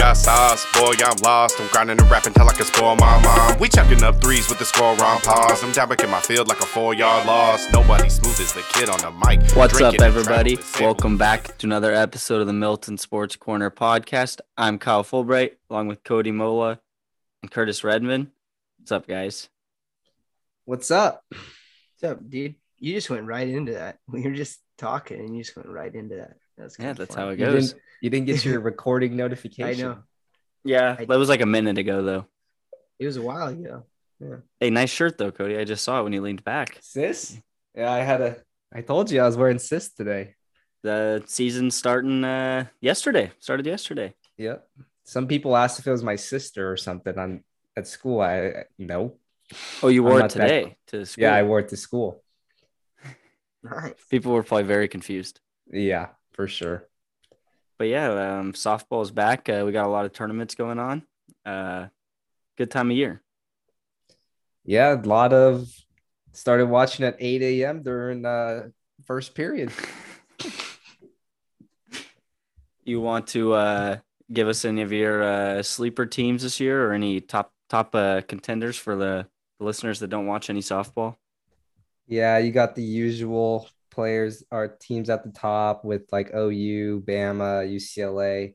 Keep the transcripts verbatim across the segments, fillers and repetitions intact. got sauce, boy, I'm lost. I'm grinding and rapping till I can spoil my mom. We chucking up threes with the score on pause. I'm down back in my field like a four-yard loss. Nobody smooth as the kid on the mic. What's Drinking up, everybody? Welcome back to another episode of the Milton Sports Corner Podcast. I'm Kyle Fulbright, along with Cody Mola and Curtis Redmond. What's up, guys? What's up? What's up, dude? You just went right into that. We were just talking, and you just went right into that. That's yeah, that's fun. How it goes. You didn't, you didn't get your recording notification. I know. Yeah, I, that was like a minute ago, though. It was a while ago. Yeah. Hey, nice shirt, though, Cody. I just saw it when you leaned back. Sis? Yeah, I had a – I told you I was wearing sis today. The season starting uh, yesterday. Started yesterday. Yep. Some people asked if it was my sister or something on at school. I, I No. Oh, you wore it today that, to school? Yeah, I wore it to school. Nice. People were probably very confused. Yeah, for sure. But yeah, um, softball is back. Uh, we got a lot of tournaments going on. Uh, good time of year. Yeah, a lot of started watching at eight a.m. during uh, first period. You want to uh, give us any of your uh, sleeper teams this year, or any top top uh, contenders for the, the listeners that don't watch any softball? Yeah, you got the usual players or teams at the top with like O U, Bama, U C L A.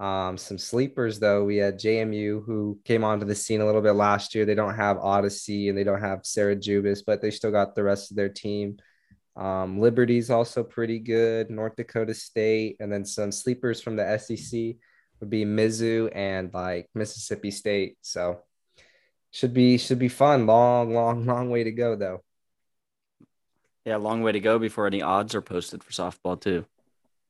Um, some sleepers, though. We had J M U, who came onto the scene a little bit last year. They don't have Odyssey and they don't have Sarah Jubis, but they still got the rest of their team. Um, Liberty's also pretty good. North Dakota State. And then some sleepers from the S E C would be Mizzou and like Mississippi State. So should be should be fun. Long, long, long way to go, though. Yeah, long way to go before any odds are posted for softball, too.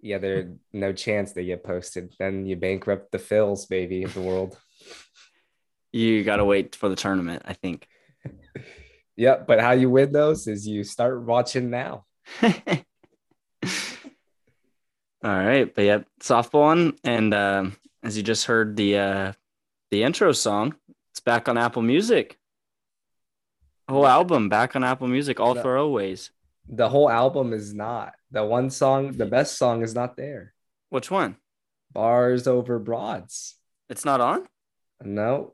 Yeah, there's no chance they get posted. Then you bankrupt the Phils, baby, of the world. You got to wait for the tournament, I think. Yeah, but how you win those is you start watching now. All right, but yeah, softball on. And um, as you just heard the, uh, the intro song, it's back on Apple Music. Whole album, back on Apple Music, all the, throwaways. The whole album is not. The one song, the best song is not there. Which one? Bars Over Broads. It's not on? No.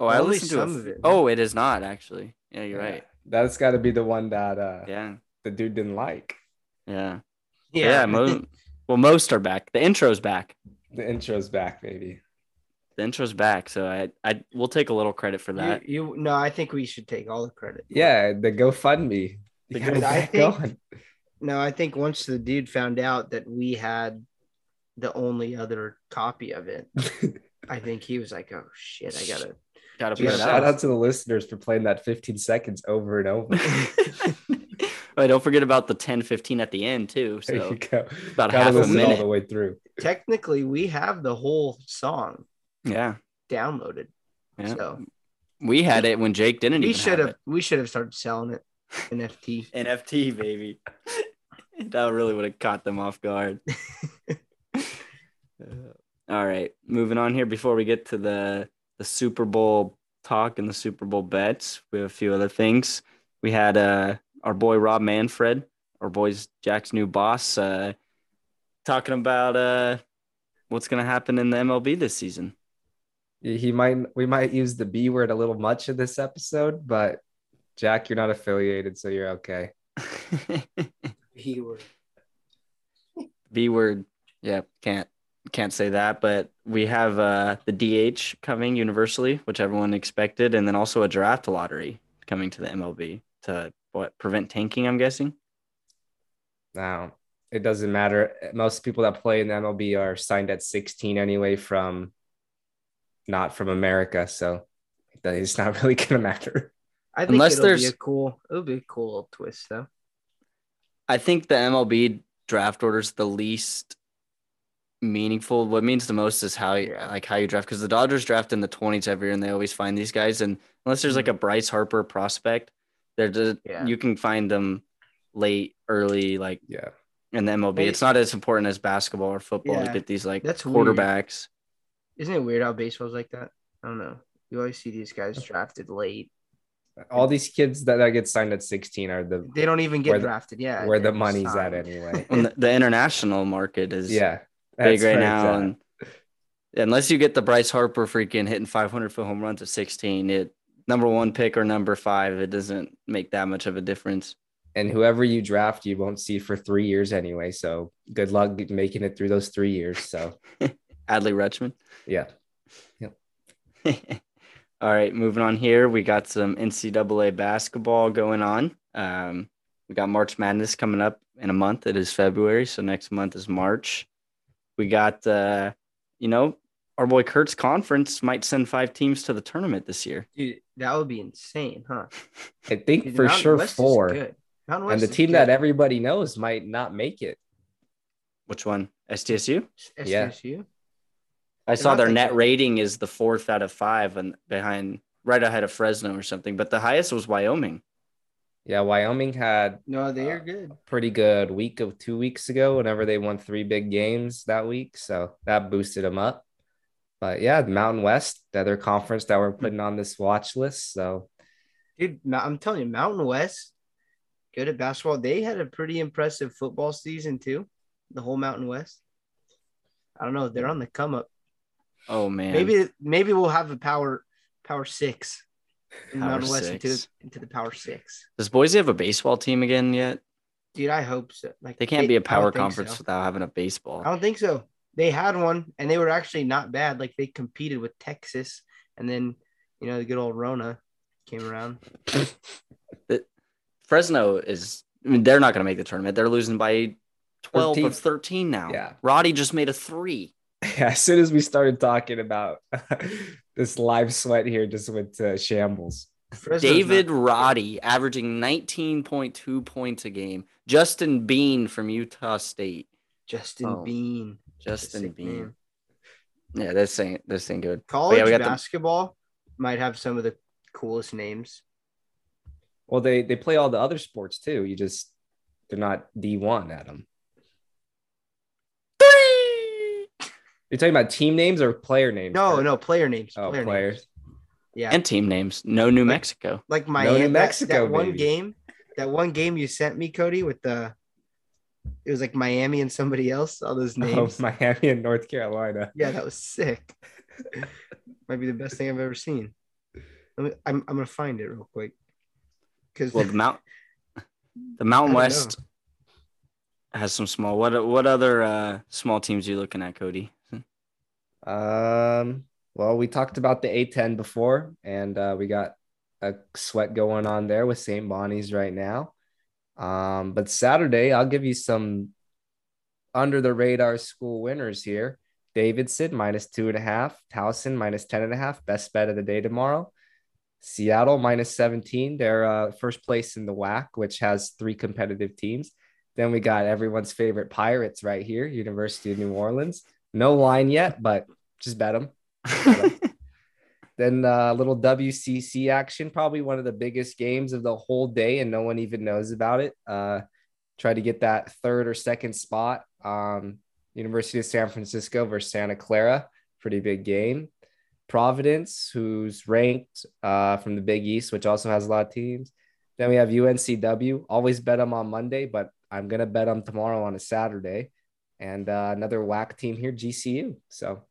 Oh, I listened to some of it. Oh, it is not, actually. Yeah, you're yeah. right. That's got to be the one that uh, yeah. the dude didn't like. Yeah. Yeah. yeah mo- well, most are back. The intro's back. The intro's back, baby. The intro's back, so I I we'll take a little credit for that. You, you no, I think we should take all the credit. Yeah, the GoFundMe. The Go, I think, on. No, I think once the dude found out that we had the only other copy of it, I think he was like, "Oh shit, I gotta gotta put it out." Shout out to the listeners for playing that fifteen seconds over and over. Right, don't forget about the ten fifteen at the end too. So there you go. About gotta half a minute all the way through. Technically, we have the whole song. Yeah, downloaded. Yeah. So we had it when Jake didn't. We even should have. have we should have started selling it. N F T. N F T, baby. That really would have caught them off guard. uh, all right, moving on here. Before we get to the the Super Bowl talk and the Super Bowl bets, we have a few other things. We had uh, our boy Rob Manfred, our boy's Jack's new boss, uh, talking about uh, what's going to happen in the M L B this season. He might, we might use the B word a little much in this episode, but Jack, you're not affiliated, so you're okay. B word. B word. Yeah, can't can't say that. But we have uh, the D H coming universally, which everyone expected, and then also a draft lottery coming to the M L B to what prevent tanking. I'm guessing. Now it doesn't matter. Most people that play in the M L B are signed at sixteen anyway from. Not from America, so it's not really gonna matter. I think Unless it'll there's... be a cool, it'll be a cool little twist, though. I think the M L B draft order is the least meaningful. What means the most is how you like how you draft, because the Dodgers draft in the twenties every year, and they always find these guys. And unless there's like a Bryce Harper prospect, they're just, yeah. you can find them late, early, like yeah. in the M L B, hey, it's not as important as basketball or football yeah. to get these like That's quarterbacks. Weird. Isn't it weird how baseball's like that? I don't know. You always see these guys drafted late. All these kids that, that get signed at sixteen are the – They don't even get drafted, the, yeah. Where the money's signed. At anyway. The, the international market is yeah, big right now. Exactly. And unless you get the Bryce Harper freaking hitting five hundred foot home runs at sixteen, it number one pick or number five, it doesn't make that much of a difference. And whoever you draft, you won't see for three years anyway. So good luck making it through those three years. So Adley Rutschman. Yeah. Yep. All right. Moving on here. We got some N C double A basketball going on. Um, we got March Madness coming up in a month. It is February. So next month is March. We got, uh, you know, our boy Kurt's conference might send five teams to the tournament this year. Dude, that would be insane, huh? I think Dude, for sure four. And the team good. that everybody knows might not make it. Which one? S D S U? Yeah. S D S U? I and saw their net so. rating is the fourth out of five and behind right ahead of Fresno or something, but the highest was Wyoming. Yeah, Wyoming had no, they are uh, good. Pretty good week of two weeks ago whenever they won three big games that week, so that boosted them up. But yeah, Mountain West, the other conference that we're putting on this watch list. So, dude, I'm telling you, Mountain West, good at basketball. They had a pretty impressive football season too. The whole Mountain West. I don't know. They're on the come up. Oh man. Maybe maybe we'll have a power power six. In power Mountain West six. Into, into the power six. Does Boise have a baseball team again yet? Dude, I hope so. Like they can't they, be a power conference so. without having a baseball. I don't think so. They had one, and they were actually not bad. Like, they competed with Texas, and then, you know, the good old Rona came around. the, Fresno is – I mean, they're not going to make the tournament. They're losing by twelve thirteen. Of thirteen now. Yeah. Roddy just made a three. Yeah, as soon as we started talking about this live sweat here, just went to shambles. Fresno's David not- Roddy averaging nineteen point two points a game. Justin Bean from Utah State. Justin oh. Bean. Justin Bean. Yeah, this ain't this ain't good. College yeah, we got basketball the... might have some of the coolest names. Well, they they play all the other sports too. You just they're not D one at them. Three. You're talking about team names or player names? No, right? no, player names. Oh, player players. Names. Yeah, and team names. No New like, Mexico. Like Miami. No New Mexico. That, that one game. That one game you sent me, Cody, with the. It was like Miami and somebody else, all those names. Oh, Miami and North Carolina. Yeah, that was sick. Might be the best thing I've ever seen. Let me, I'm I'm gonna find it real quick. Because well, the Mount, the Mountain West know. has some small. What what other uh, small teams are you looking at, Cody? Um. Well, we talked about the A ten before, and uh, we got a sweat going on there with Saint Bonnie's right now. Um, but Saturday, I'll give you some under the radar school winners here. Davidson minus two and a half, Towson minus ten and a half, best bet of the day tomorrow. Seattle minus seventeen, they're uh, first place in the W A C, which has three competitive teams. Then we got everyone's favorite Pirates right here, University of New Orleans. No line yet, but just bet them. Bet them. Then a uh, little W C C action, probably one of the biggest games of the whole day, and no one even knows about it. Uh, try to get that third or second spot. Um, University of San Francisco versus Santa Clara, pretty big game. Providence, who's ranked uh, from the Big East, which also has a lot of teams. Then we have U N C W. Always bet them on Monday, but I'm going to bet them tomorrow on a Saturday. And uh, another W A C team here, G C U. So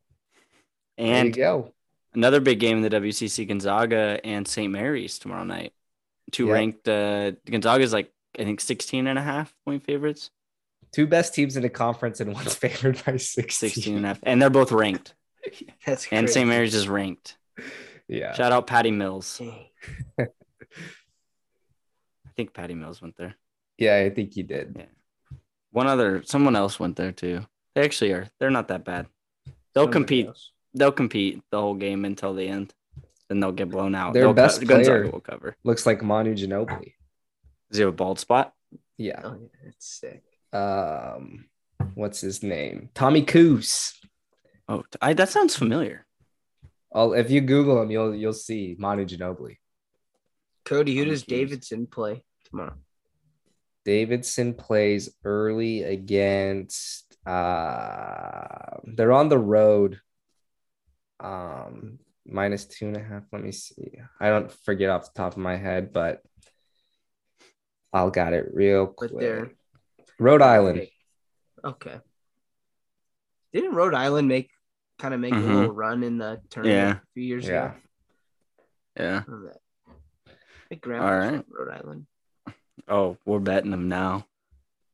and- there you go. Another big game in the W C C, Gonzaga and Saint Mary's tomorrow night. Two yep. ranked uh, Gonzaga's like, I think, sixteen and a half point favorites. Two best teams in the conference and one's favored by sixteen. sixteen and a half. And they're both ranked. That's and Saint Mary's is ranked. Yeah. Shout out Patty Mills. I think Patty Mills went there. Yeah, I think he did. Yeah. One other, someone else went there too. They actually are. They're not that bad. They'll Somebody compete. Else. They'll compete the whole game until the end. Then they'll get blown out. Their they'll best co- player will cover. Looks like Manu Ginobili. Does he have a bald spot? Yeah. Oh, yeah, that's sick. Um, what's his name? Tommy Coos. Oh, I, that sounds familiar. Oh, if you Google him, you'll you'll see Manu Ginobili. Cody, who Tommy does Coos. Davidson play tomorrow? Davidson plays early against. Uh, they're on the road. Um, minus two and a half. Let me see. I don't forget off the top of my head, but I'll got it real quick. There. Rhode Island. Okay. Didn't Rhode Island make kind of making mm-hmm. a little run in the tournament yeah. a few years yeah. ago. Yeah. I think Grandma's All right. from Rhode Island. Oh, we're betting them now.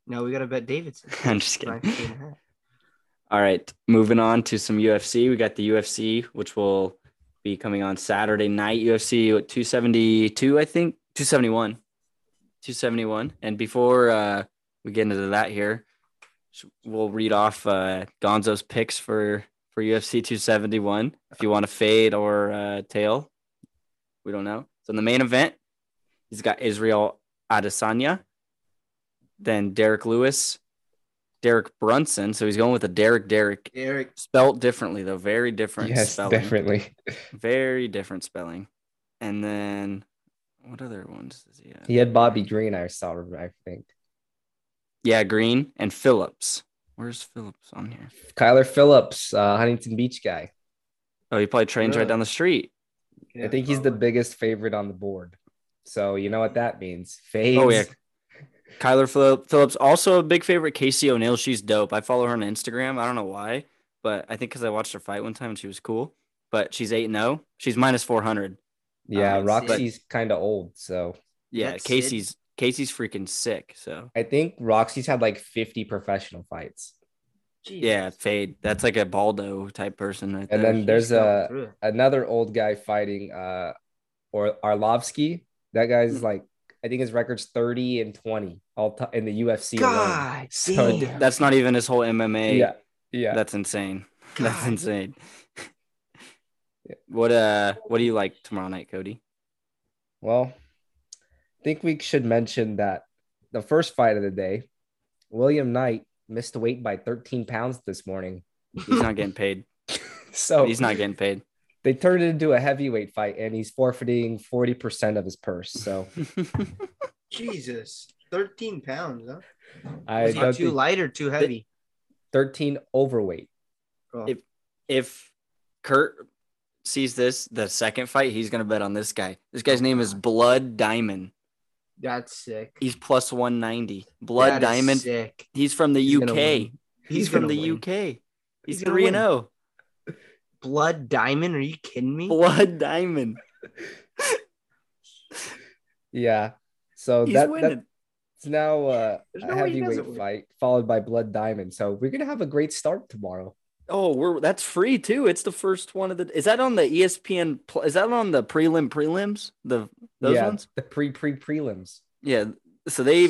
No, we got to bet Davidson. I'm just kidding. All right, moving on to some U F C. We got the U F C, which will be coming on Saturday night. U F C at two seventy-two, I think. two seventy-one. two seventy-one. And before uh, we get into that here, we'll read off uh, Gonzo's picks for, for U F C two seventy-one. If you want to fade or uh, tail, we don't know. So in the main event, he's got Israel Adesanya, then Derek Lewis, Derek Brunson. So he's going with a Derek, Derek. Derek. Spelt differently, though. Very different yes, spelling. Yes, definitely. Very different spelling. And then what other ones does he have? He had Bobby Green, I saw, I think. Yeah, Green and Phillips. Where's Phillips on here? Kyler Phillips, uh, Huntington Beach guy. Oh, he probably trains yeah. right down the street. Yeah, I think he's probably the biggest favorite on the board. So you know what that means. Fades. Oh, yeah. Kyler Phillips, also a big favorite, Casey O'Neill. She's dope. I follow her on Instagram. I don't know why, but I think because I watched her fight one time and she was cool. But she's eight and oh. She's minus four hundred. Yeah, um, Roxy's kind of old, so. Yeah, That's Casey's it. Casey's freaking sick, so. I think Roxy's had like fifty professional fights. Jeez. Yeah, fade. That's like a Baldo type person. Right and there. then there's a, another old guy fighting uh, or Arlovsky. That guy's mm-hmm. like, I think his record's thirty and twenty all t- in the U F C. God, alone. So damn. That's not even his whole M M A. Yeah, yeah. That's insane. God. That's insane. yeah. What uh, what do you like tomorrow night, Cody? Well, I think we should mention that the first fight of the day, William Knight missed weight by thirteen pounds this morning. He's not getting paid. So he's not getting paid. They turned it into a heavyweight fight, and he's forfeiting forty percent of his purse. So, Jesus, thirteen pounds, huh? I Was he too light or too heavy? thirteen overweight. Oh. If if Kurt sees this, the second fight, he's going to bet on this guy. This guy's name is Blood Diamond. That's sick. He's plus one ninety. Blood that Diamond. Sick. He's from the he's U K. He's, he's from the win. U K. He's three and oh. Blood Diamond? Are you kidding me? Blood Diamond. yeah. So He's that, winning. that's now uh, no a heavyweight fight followed by Blood Diamond. So we're gonna have a great start tomorrow. Oh, we're that's free too. It's the first one of the. Is that on the E S P N? Is that on the prelim prelims? The those yeah, ones. The pre pre prelims. Yeah. So they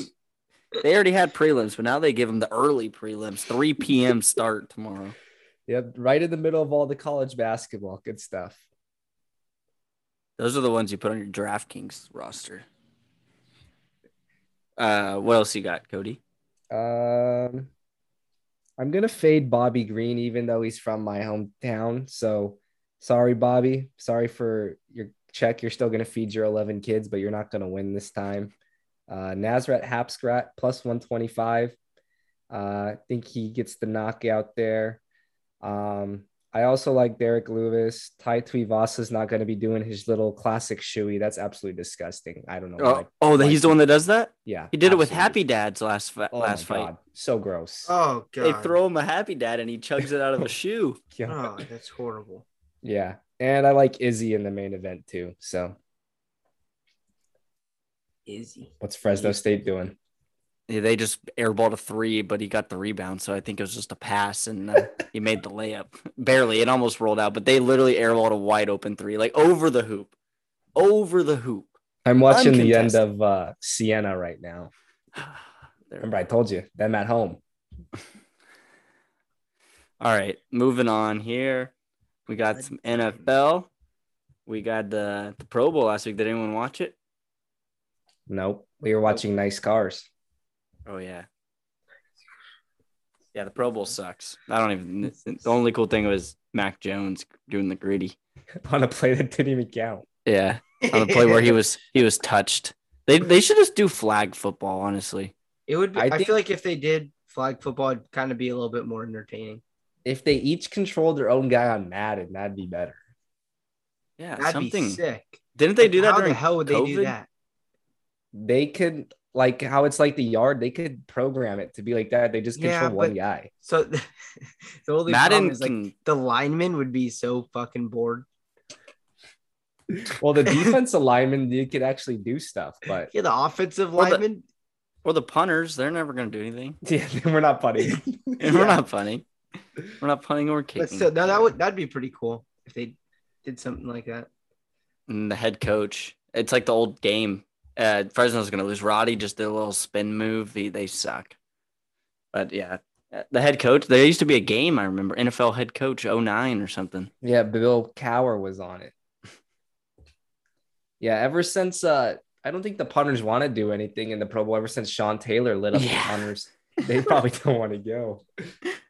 they already had prelims, but now they give them the early prelims. three p.m. start tomorrow. Yep, right in the middle of all the college basketball. Good stuff. Those are the ones you put on your DraftKings roster. Uh, what else you got, Cody? Um, I'm going to fade Bobby Green, even though he's from my hometown. So, sorry, Bobby. Sorry for your check. You're still going to feed your eleven kids, but you're not going to win this time. Uh, Nazrat Hapskrat, plus one twenty-five. Uh, I think he gets the knockout there. Um, I also like Derek Lewis. Tai Tuivasa is not going to be doing his little classic shoey. That's absolutely disgusting. I don't know. Oh, oh like he's the one that does that? Yeah. He did absolutely. it with Happy Dad's last fi- oh last fight. God. So gross. Oh, God. They throw him a Happy Dad and he chugs it out of a shoe. Yeah. Oh, that's horrible. Yeah. And I like Izzy in the main event too. So, Izzy. What's Fresno Izzy. State doing? They just airballed a three, but he got the rebound. So I think it was just a pass, and uh, he made the layup. Barely. It almost rolled out, but they literally airballed a wide open three, like over the hoop. Over the hoop. I'm watching the end of uh, Siena right now. Remember, I told you, them at home. All right, moving on here. We got some N F L. We got the, the Pro Bowl last week. Did anyone watch it? Nope. We were watching nice cars. Oh, yeah. Yeah, the Pro Bowl sucks. I don't even – the only cool thing was Mac Jones doing the gritty. On a play that didn't even count. Yeah, on a play where he was he was touched. They they should just do flag football, honestly. It would be, I, I think, feel like if they did flag football, it'd kind of be a little bit more entertaining. If they each controlled their own guy on Madden, that'd be better. Yeah, that'd something. Be sick. Didn't they do that during COVID? How the hell would COVID? They do that? They could – like how it's like the yard, they could program it to be like that. They just control yeah, but, one guy. So the only Madden problem is like the linemen would be so fucking bored. Well, the defensive linemen, you could actually do stuff, but yeah, the offensive or linemen the, or the punters, they're never going to do anything. Yeah, we're not punting. yeah. We're not punting. We're not punting or kicking. But still, no, that would that'd be pretty cool if they did something like that. And the head coach, it's like the old game. Uh, Fresno's going to lose. Roddy just did a little spin move. He, they suck. But yeah, the head coach, there used to be a game, I remember, N F L head coach oh nine or something. Yeah, Bill Cowher was on it. Yeah, ever since uh, I don't think the punters want to do anything in the Pro Bowl ever since Sean Taylor lit up yeah. the punters. They probably don't want to go.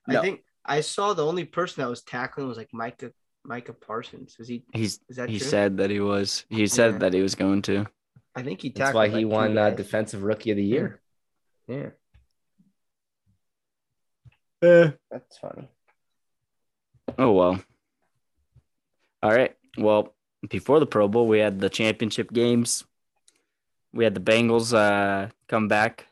No. I think I saw the only person that was tackling was like Micah Micah Parsons. Was he? He's. Is that he true? said that he was. He said yeah. that he was going to. I think he. That's why he like won uh, Defensive Rookie of the Year. Yeah. Uh, That's funny. Oh well. All right. Well, before the Pro Bowl, we had the championship games. We had the Bengals uh, come back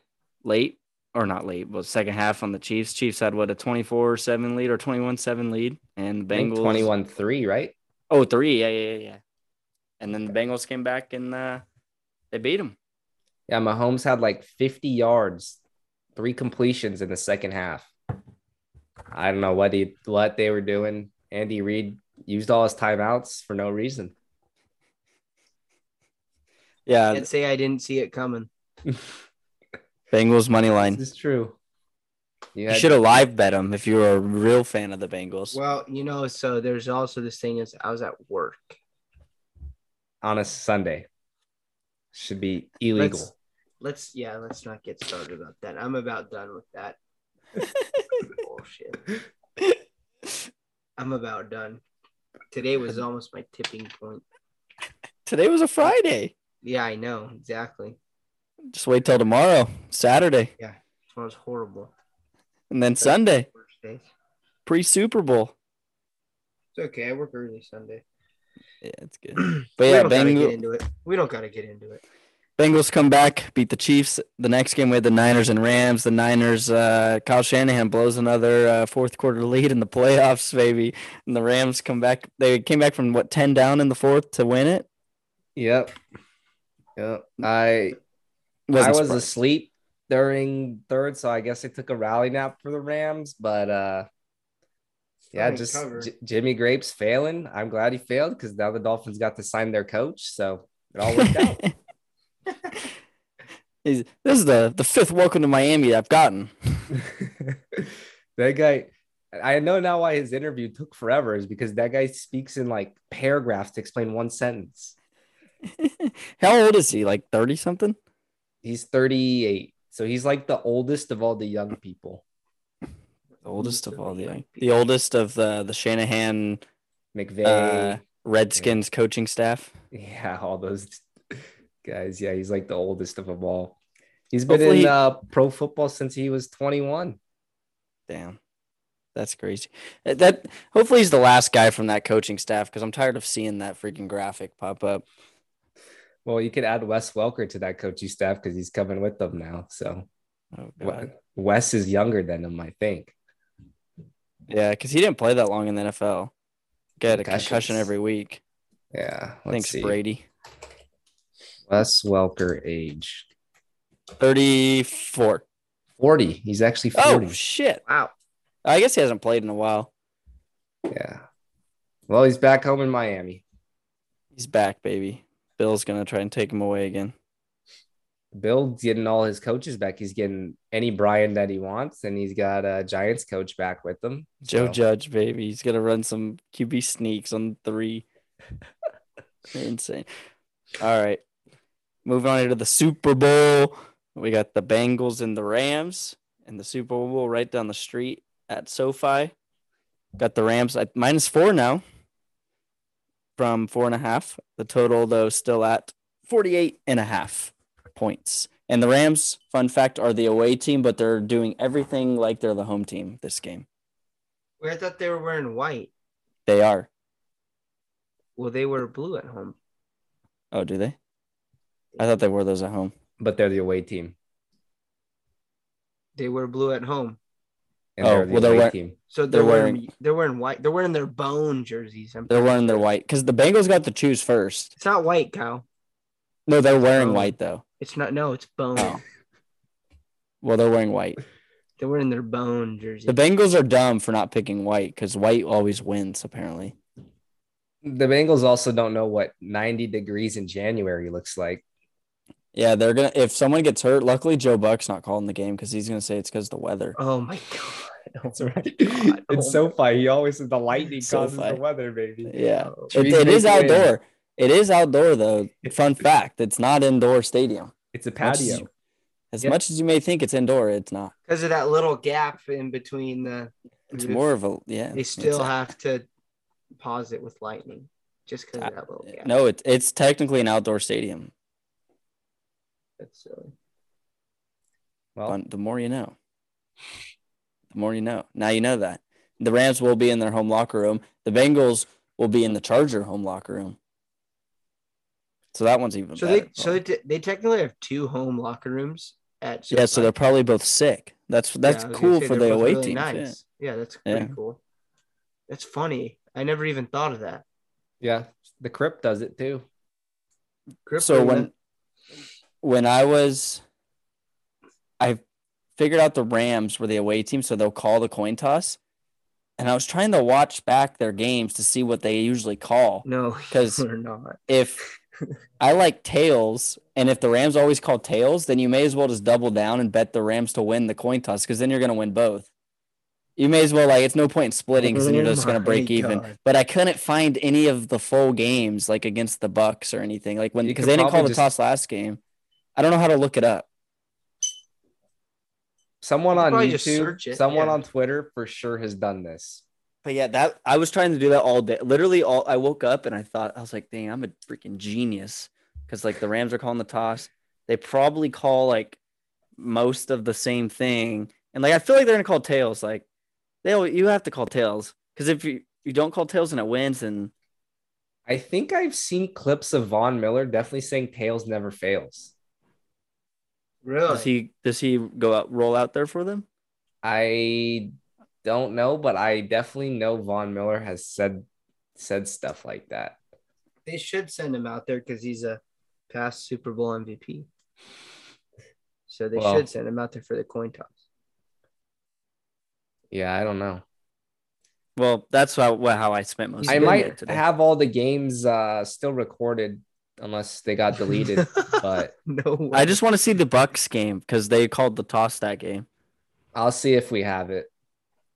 late, or not late, but second half on the Chiefs. Chiefs had, what, a twenty-four seven lead or twenty-one seven lead? And the Bengals... twenty-one three, right? Oh, three, yeah, yeah, yeah. And then the Bengals came back and uh, they beat them. Yeah, Mahomes had like fifty yards, three completions in the second half. I don't know what he, what they were doing. Andy Reid used all his timeouts for no reason. Yeah, I'd say I didn't see it coming. Bengals money line. This is true. You, you should have live bet them if you were a real fan of the Bengals. Well, you know, so there's also this thing is I was at work on a Sunday. Should be illegal. Let's, let's yeah, let's not get started about that. I'm about done with that. Bullshit. I'm about done. Today was almost my tipping point. Today was a Friday. Yeah, I know. Exactly. Just wait till tomorrow, Saturday. Yeah, tomorrow's horrible. And then That's Sunday, the pre-Super Bowl. It's okay. I work early Sunday. Yeah, it's good. But yeah, we don't Bengals... gotta get into it. We don't gotta get into it. Bengals come back, beat the Chiefs. The next game we had the Niners and Rams. The Niners, uh, Kyle Shanahan blows another uh, fourth quarter lead in the playoffs, baby. And the Rams come back. They came back from what ten down in the fourth to win it. Yep. Yep. I. Wasn't I was surprised. asleep during third, so I guess I took a rally nap for the Rams. But, uh, yeah, just J- Jimmy Grapes failing. I'm glad he failed because now the Dolphins got to sign their coach. So it all worked out. This is the, the fifth welcome to Miami I've gotten. That guy, I know now why his interview took forever is because that guy speaks in like paragraphs to explain one sentence. How old is he? Like thirty something? He's thirty-eight, so he's like the oldest of all the young people. The oldest of all the young people. The oldest of the, the Shanahan, McVay, uh, Redskins yeah. coaching staff. Yeah, all those guys. Yeah, he's like the oldest of them all. He's been Hopefully, in uh, pro football since he was twenty-one. Damn. That's crazy. That hopefully he's the last guy from that coaching staff because I'm tired of seeing that freaking graphic pop up. Well, you could add Wes Welker to that coaching staff because he's coming with them now. So oh, Wes is younger than him, I think. Yeah, because he didn't play that long in the N F L. Get a concussion every week. Yeah. Thanks, see. Brady. Wes Welker age. thirty-four. forty. He's actually forty. Oh, shit. Wow. I guess he hasn't played in a while. Yeah. Well, he's back home in Miami. He's back, baby. Bill's going to try and take him away again. Bill's getting all his coaches back. He's getting any Brian that he wants, and he's got a Giants coach back with him. Joe so. Judge, baby. He's going to run some Q B sneaks on three. Insane. All right. Moving on to the Super Bowl. We got the Bengals and the Rams, and the Super Bowl right down the street at SoFi. Got the Rams at minus four now. From four and a half. The total, though, still at forty-eight and a half points. And the Rams, fun fact, are the away team, but they're doing everything like they're the home team this game. Well, I thought they were wearing white. They are. Well, they wear blue at home. Oh, do they? I thought they wore those at home. But they're the away team. They wear blue at home. And oh, they're the well, they're wearing, team. So they're, they're wearing, wearing they're wearing white. They're wearing their bone jerseys. I'm they're wearing sure. their white because the Bengals got to choose first. It's not white, Kyle. No, they're wearing white though. It's not. No, it's bone. Oh. Well, they're wearing white. They're wearing their bone jerseys. The Bengals are dumb for not picking white because white always wins. Apparently, the Bengals also don't know what ninety degrees in January looks like. Yeah, they're gonna. If someone gets hurt, luckily Joe Buck's not calling the game because he's gonna say it's because of the weather. Oh my god, that's right. God. It's so funny. He always says the lightning so causes funny. The weather, baby. Yeah, oh, it, it is outdoor. It is outdoor though. Fun fact: it's not indoor stadium. It's a patio. As much as you, as, yep. much as you may think it's indoor, it's not because of that little gap in between the. It's the, more of a yeah. They still have out. To pause it with lightning just because of that little gap. No, it's it's technically an outdoor stadium. That's silly. Well, but the more you know, the more you know. Now you know that. The Rams will be in their home locker room. The Bengals will be in the Charger home locker room. So that one's even so better. They, so they, t- they technically have two home locker rooms. at Sheffield. Yeah, so they're probably both sick. That's that's yeah, cool for the away really teams. Nice. Yeah. yeah, that's pretty yeah. cool. That's funny. I never even thought of that. Yeah, the Crypt does it too. Crypt so when... It. When I was, I figured out the Rams were the away team, so they'll call the coin toss. And I was trying to watch back their games to see what they usually call. No, because if I like tails, and if the Rams always call tails, then you may as well just double down and bet the Rams to win the coin toss, because then you're going to win both. You may as well, like, it's no point in splitting because oh, you're just going to break God. even. But I couldn't find any of the full games, like against the Bucks or anything, like when because they didn't call the just... toss last game. I don't know how to look it up. Someone on YouTube, it, someone yeah. on Twitter for sure has done this. But yeah, that I was trying to do that all day. Literally all I woke up and I thought, I was like, dang, I'm a freaking genius. Because like the Rams are calling the toss. They probably call like most of the same thing. And like I feel like they're gonna call tails. Like they'll you have to call tails. Because if you, you don't call tails and it wins, and I think I've seen clips of Von Miller definitely saying tails never fails. Really? Does he does he go out roll out there for them? I don't know, but I definitely know Von Miller has said said stuff like that. They should send him out there because he's a past Super Bowl M V P. So they well, should send him out there for the coin toss. Yeah, I don't know. Well, that's how how I spent most. I might have all the games uh, still recorded. Unless they got deleted, but no way. I just want to see the Bucks game because they called the toss that game. I'll see if we have it.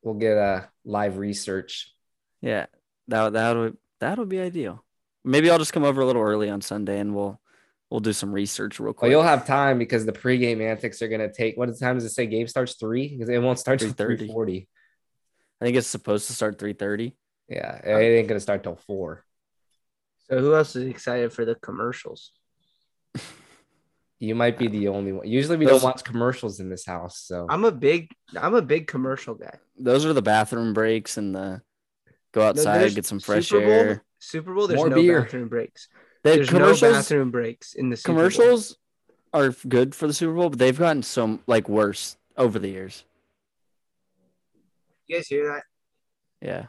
We'll get a live research. Yeah, that that would that would be ideal. Maybe I'll just come over a little early on Sunday and we'll we'll do some research real quick. Well, you'll have time because the pregame antics are gonna take. What time does it say? Game starts three because it won't start till three forty. I think it's supposed to start three thirty. Yeah, it ain't gonna start till four. So who else is excited for the commercials? You might be the only one. Usually we those, don't watch commercials in this house. So I'm a big, I'm a big commercial guy. Those are the bathroom breaks and the go outside, no, get some fresh Super Bowl, air. Super Bowl, there's More no beer. bathroom breaks. They, there's no bathroom breaks in the Super commercials Bowl. Are good for the Super Bowl, but they've gotten so like worse over the years. You guys hear that? Yeah.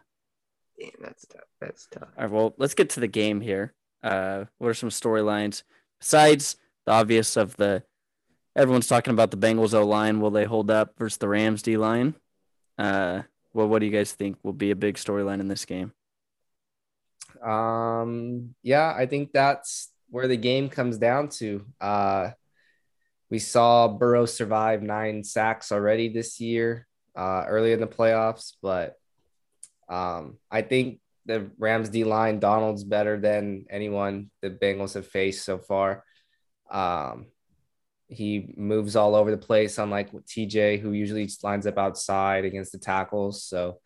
Damn, that's tough. That's tough. All right, well, let's get to the game here. Uh, what are some storylines besides the obvious of the everyone's talking about the Bengals O line? Will they hold up versus the Rams D line? Uh, well, what do you guys think will be a big storyline in this game? Um, yeah, I think that's where the game comes down to. Uh, we saw Burrow survive nine sacks already this year, uh, early in the playoffs, but. Um, I think the Rams D line, Donald's better than anyone the Bengals have faced so far. Um, he moves all over the place, unlike T J, who usually lines up outside against the tackles. So,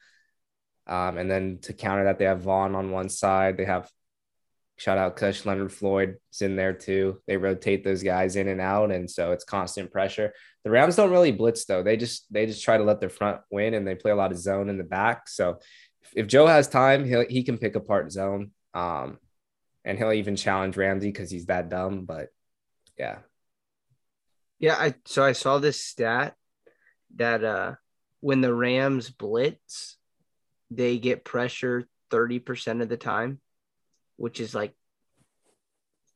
um, and then to counter that, they have Vaughn on one side. They have shout out Kush Leonard Floyd is in there too. They rotate those guys in and out, and so it's constant pressure. The Rams don't really blitz though. They just they just try to let their front win, and they play a lot of zone in the back. So. If Joe has time, he he can pick apart zone, um, and he'll even challenge Ramsey because he's that dumb. But yeah, yeah. I so I saw this stat that uh, when the Rams blitz, they get pressure thirty percent of the time, which is like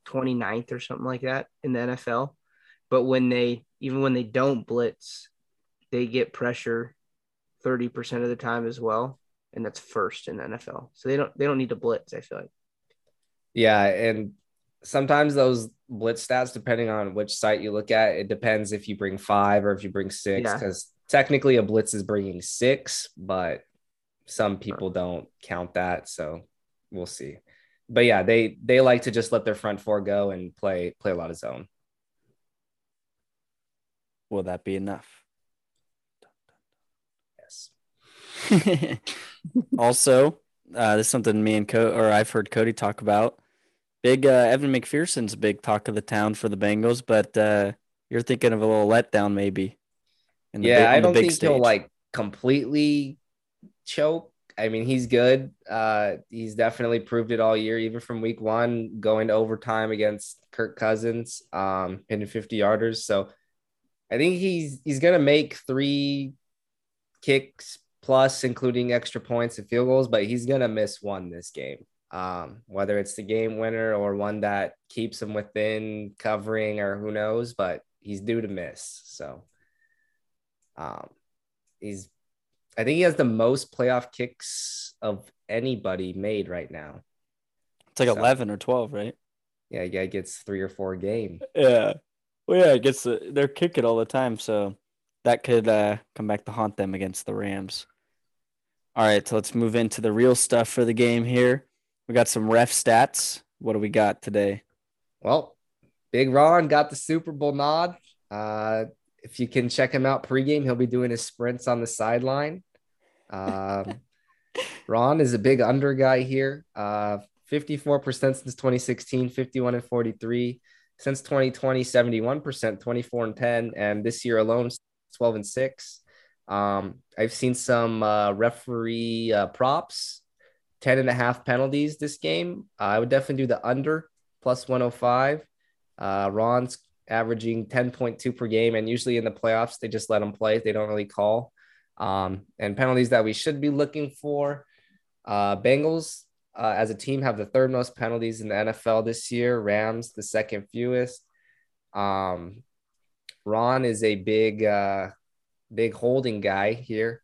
twenty-ninth or something like that in the N F L. But when they, even when they don't blitz, they get pressure thirty percent of the time as well. And that's first in the N F L. So they don't, they don't need to blitz, I feel like. Yeah. And sometimes those blitz stats, depending on which site you look at, it depends if you bring five or if you bring six, because yeah. technically a blitz is bringing six, but some people don't count that. So we'll see. But yeah, they, they like to just let their front four go and play, play a lot of zone. Will that be enough? Yes. Also, uh, this is something me and Co or I've heard Cody talk about. Big uh, Evan McPherson's big talk of the town for the Bengals, but uh, you're thinking of a little letdown maybe. In the yeah, big, I don't think stage. He'll like completely choke. I mean, he's good. Uh, he's definitely proved it all year, even from week one, going to overtime against Kirk Cousins, um, hitting fifty-yarders. So I think he's he's gonna make three kicks plus, including extra points and field goals, but he's gonna miss one this game. Um, whether it's the game winner or one that keeps him within covering or who knows, but he's due to miss. So um, he's, I think he has the most playoff kicks of anybody made right now. It's like so, eleven or twelve, right? Yeah. Yeah. He gets three or four a game. Yeah. Well, yeah, it gets the, they're kicking all the time. So that could uh, come back to haunt them against the Rams. All right. So let's move into the real stuff for the game here. We got some ref stats. What do we got today? Well, Big Ron got the Super Bowl nod. Uh, if you can check him out pregame, he'll be doing his sprints on the sideline. Uh, Ron is a big under guy here. Uh, fifty-four percent since twenty sixteen, fifty-one and forty-three. Since twenty twenty, seventy-one percent, twenty-four and ten. And this year alone, twelve and six. Um, I've seen some uh, referee uh, props. ten and a half penalties this game. Uh, I would definitely do the under plus one oh five. Uh, Ron's averaging ten point two per game. And usually in the playoffs, they just let him play. They don't really call. Um, and penalties that we should be looking for. Uh, Bengals uh, as a team have the third most penalties in the N F L this year. Rams, the second fewest. Um, Ron is a big, uh, big holding guy here.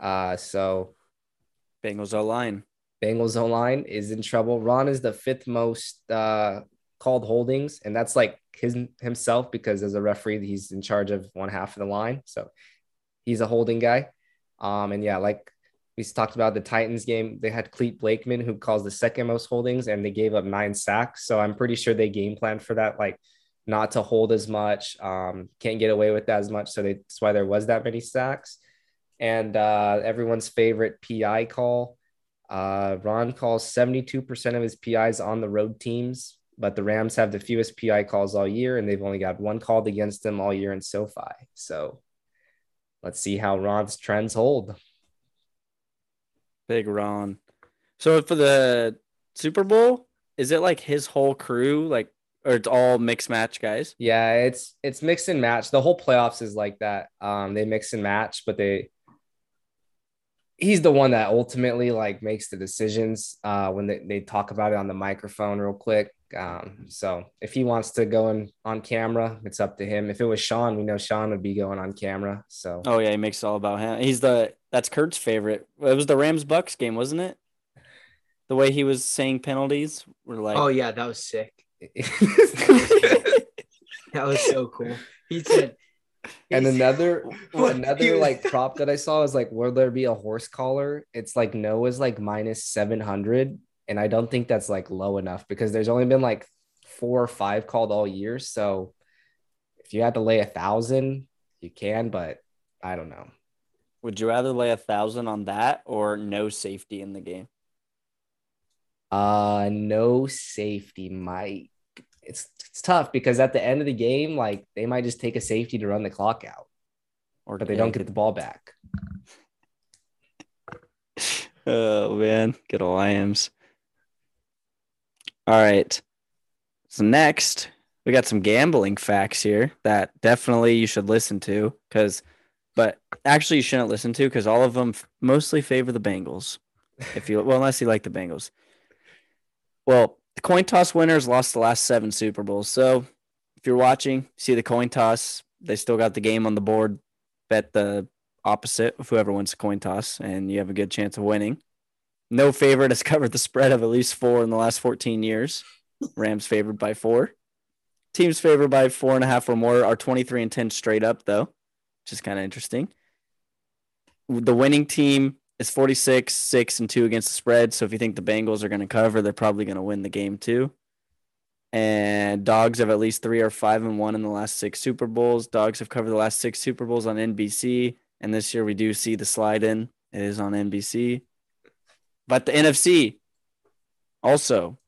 Uh, so Bengals O-line. Bengals O-line is in trouble. Ron is the fifth most uh, called holdings, and that's like his himself because as a referee, he's in charge of one half of the line. So he's a holding guy. Um, and yeah, like we talked about the Titans game, they had Cleet Blakeman who calls the second most holdings, and they gave up nine sacks. So I'm pretty sure they game planned for that, like not to hold as much, um, can't get away with that as much. So they, that's why there was that many sacks. And uh, everyone's favorite P I call. Uh, Ron calls seventy-two percent of his P Is on the road teams, but the Rams have the fewest P I calls all year, and they've only got one called against them all year in SoFi. So let's see how Ron's trends hold. Big Ron. So for the Super Bowl, is it like his whole crew, like, or it's all mixed match guys? Yeah, it's it's mix and match. The whole playoffs is like that. Um, they mix and match, but they. He's the one that ultimately like makes the decisions uh, when they, they talk about it on the microphone real quick. Um, so if he wants to go in on camera, it's up to him. If it was Sean, we know Sean would be going on camera. So, oh yeah, he makes it all about him. He's the, that's Kurt's favorite. It was the Rams Bucks game, wasn't it? The way he was saying penalties were like, oh yeah, that was sick. That was so cool. He said, and another another like prop that I saw is like, will there be a horse collar? It's like Noah's like minus seven hundred, and I don't think that's like low enough because there's only been like four or five called all year. So if you had to lay a thousand, you can, but I don't know. Would you rather lay a thousand on that or no safety in the game? Uh, no safety, Mike. It's it's tough because at the end of the game, like they might just take a safety to run the clock out, or but they don't get the ball back. Oh man, good old I Ms. All right, so next we got some gambling facts here that definitely you should listen to because But actually, you shouldn't listen to because all of them f- mostly favor the Bengals. If you well, unless you like the Bengals. Well, the coin toss winners lost the last seven Super Bowls. So if you're watching, see the coin toss. They still got the game on the board. Bet the opposite of whoever wins the coin toss, and you have a good chance of winning. No favorite has covered the spread of at least four in the last fourteen years. Rams favored by four. Teams favored by four and a half or more are twenty-three and ten straight up, though, which is kind of interesting. The winning team is forty-six, six, and two against the spread. So if you think the Bengals are going to cover, they're probably going to win the game too. And dogs have at least three or five and one in the last six Super Bowls. Dogs have covered the last six Super Bowls on N B C. And this year we do see the slide in. It is on N B C. But the N F C also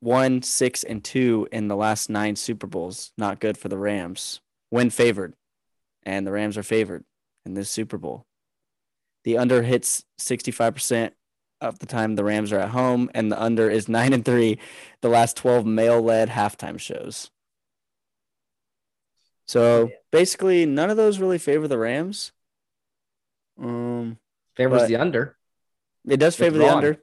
won six and two in the last nine Super Bowls. Not good for the Rams. Win favored. And the Rams are favored in this Super Bowl. The under hits sixty-five percent of the time the Rams are at home, and the under is nine and three the last twelve male-led halftime shows. So basically, none of those really favor the Rams. Um, favors the under. It does favor the under.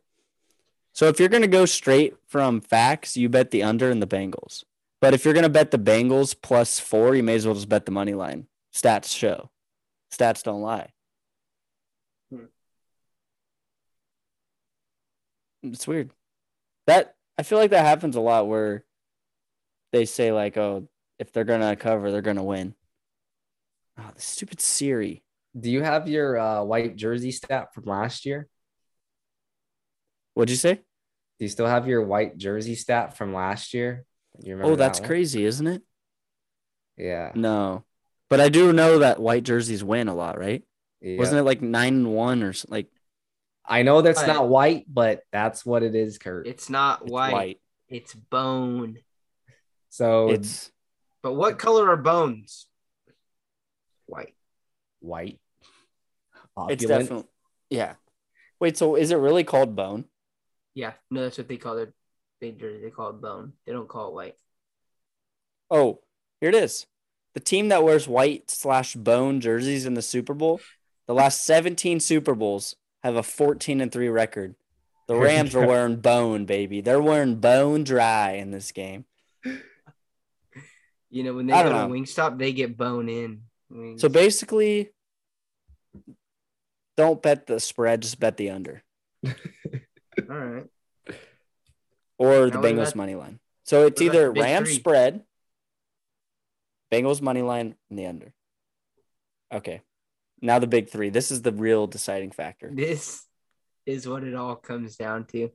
So if you're going to go straight from facts, you bet the under and the Bengals. But if you're going to bet the Bengals plus four, you may as well just bet the money line. Stats show. Stats don't lie. It's weird. That I feel like that happens a lot where they say like, "Oh, if they're gonna cover, they're gonna win." Oh, the stupid Siri. Do you have your uh, white jersey stat from last year? What'd you say? Do you still have your white jersey stat from last year? You remember? Oh, that's that crazy, isn't it? Yeah. No, but I do know that white jerseys win a lot, right? Yeah. Wasn't it like nine and one or like? I know that's but, not white, but that's what it is, Kurt. It's not it's white. white. It's bone. So it's. But what it's, color are bones? White. White. Opulent. It's definitely. Yeah. Wait. So is it really called bone? Yeah. No, that's what they call their big jersey. They call it bone. They don't call it white. Oh, here it is. The team that wears white slash bone jerseys in the Super Bowl, the last seventeen Super Bowls, have a fourteen and three record. The Rams are wearing bone, baby. They're wearing bone dry in this game. You know, when they go to Wingstop, they get bone in. Wings. So basically, don't bet the spread, just bet the under. All right. Or the Bengals about, money line. So it's either Rams three. Spread, Bengals money line, and the under. Okay. Now the big three. This is the real deciding factor. This is what it all comes down to.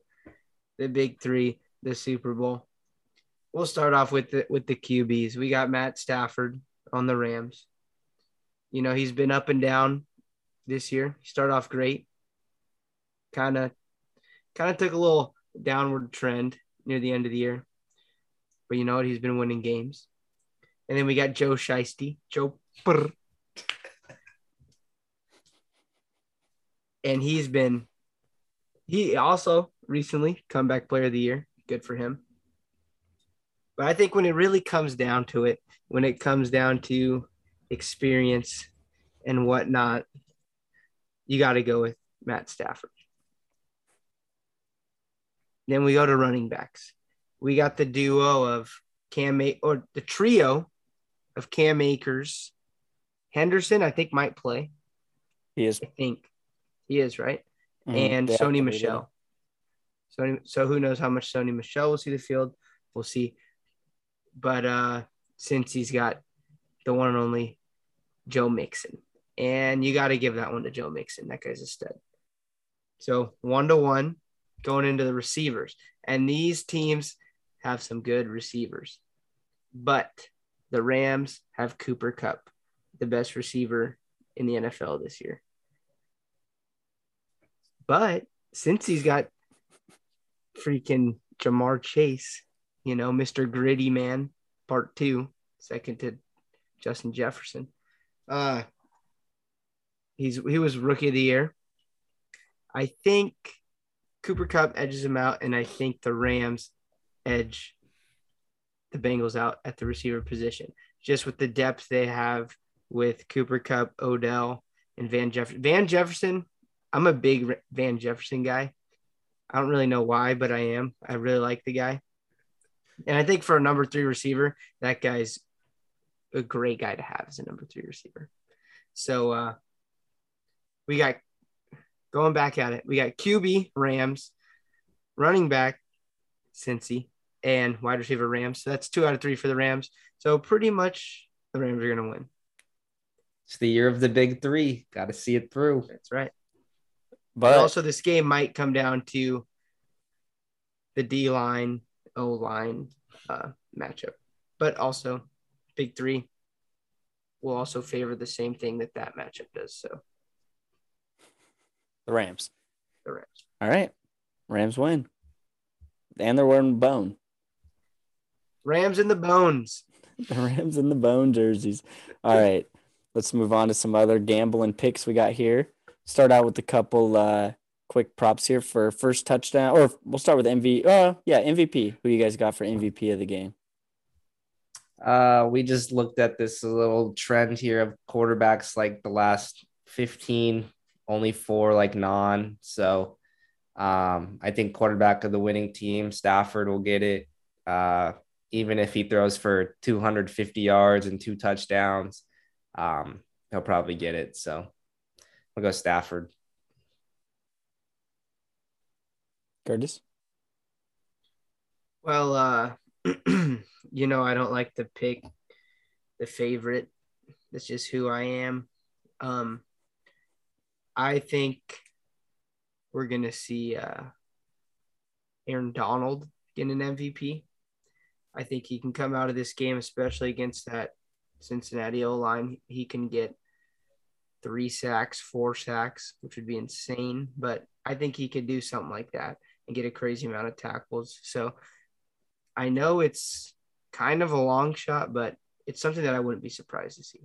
The big three, the Super Bowl. We'll start off with the, with the Q Bs. We got Matt Stafford on the Rams. You know, he's been up and down this year. He started off great. Kind of kind of took a little downward trend near the end of the year. But you know what? He's been winning games. And then we got Joe Shiesty. Joe Burr. And he's been – he also recently comeback player of the year. Good for him. But I think when it really comes down to it, when it comes down to experience and whatnot, you got to go with Matt Stafford. Then we go to running backs. We got the duo of Cam – or the trio of Cam Akers. Henderson, I think, might play. He is. I think. He is, right? Mm, and Sony Michel. So, so who knows how much Sony Michel will see the field. We'll see. But uh, since he's got the one and only Joe Mixon. And you got to give that one to Joe Mixon. That guy's a stud. So one-to-one going into the receivers. And these teams have some good receivers. But the Rams have Cooper Kupp, the best receiver in the N F L this year. But since he's got freaking Jamar Chase, you know, Mister Gritty Man, part two, second to Justin Jefferson, uh, he's he was rookie of the year. I think Cooper Kupp edges him out, and I think the Rams edge the Bengals out at the receiver position, just with the depth they have with Cooper Kupp, Odell, and Van Jefferson. Van Jefferson, I'm a big Van Jefferson guy. I don't really know why, but I am. I really like the guy. And I think for a number three receiver, that guy's a great guy to have as a number three receiver. So uh, we got – going back at it, we got Q B, Rams, running back, Cincy, and wide receiver, Rams. So that's two out of three for the Rams. So pretty much the Rams are going to win. It's the year of the big three. Got to see it through. That's right. But, but also this game might come down to the D-line, O-line uh, matchup. But also big three will also favor the same thing that that matchup does. So the Rams. The Rams. All right. Rams win. And they're wearing bone. Rams in the bones. The Rams in the bone jerseys. All right. Let's move on to some other gambling picks we got here. Start out with a couple uh, quick props here for first touchdown, or we'll start with M V P. Uh, yeah, M V P. Who you guys got for M V P of the game? Uh, we just looked at this little trend here of quarterbacks, like the last fifteen, only four like non. So um, I think quarterback of the winning team, Stafford, will get it. Uh, even if he throws for two hundred fifty yards and two touchdowns, um, he'll probably get it. So I'll go Stafford. Curtis? Well, uh, you know, I don't like to pick the favorite. That's just who I am. Um, I think we're going to see uh, Aaron Donald get an M V P. I think he can come out of this game, especially against that Cincinnati O-line. He can get three sacks, four sacks, which would be insane. But I think he could do something like that and get a crazy amount of tackles. So I know it's kind of a long shot, but it's something that I wouldn't be surprised to see.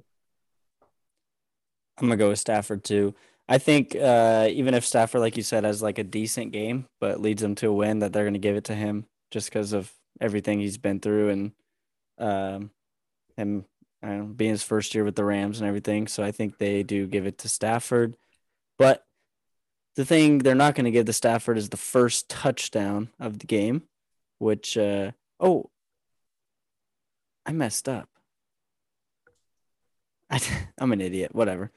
I'm going to go with Stafford too. I think uh, even if Stafford, like you said, has like a decent game, but leads them to a win, that they're going to give it to him just because of everything he's been through and um, him I don't know, being his first year with the Rams and everything. So I think they do give it to Stafford. But the thing they're not going to give to Stafford is the first touchdown of the game, which, uh, oh, I messed up. I, I'm an idiot. Whatever.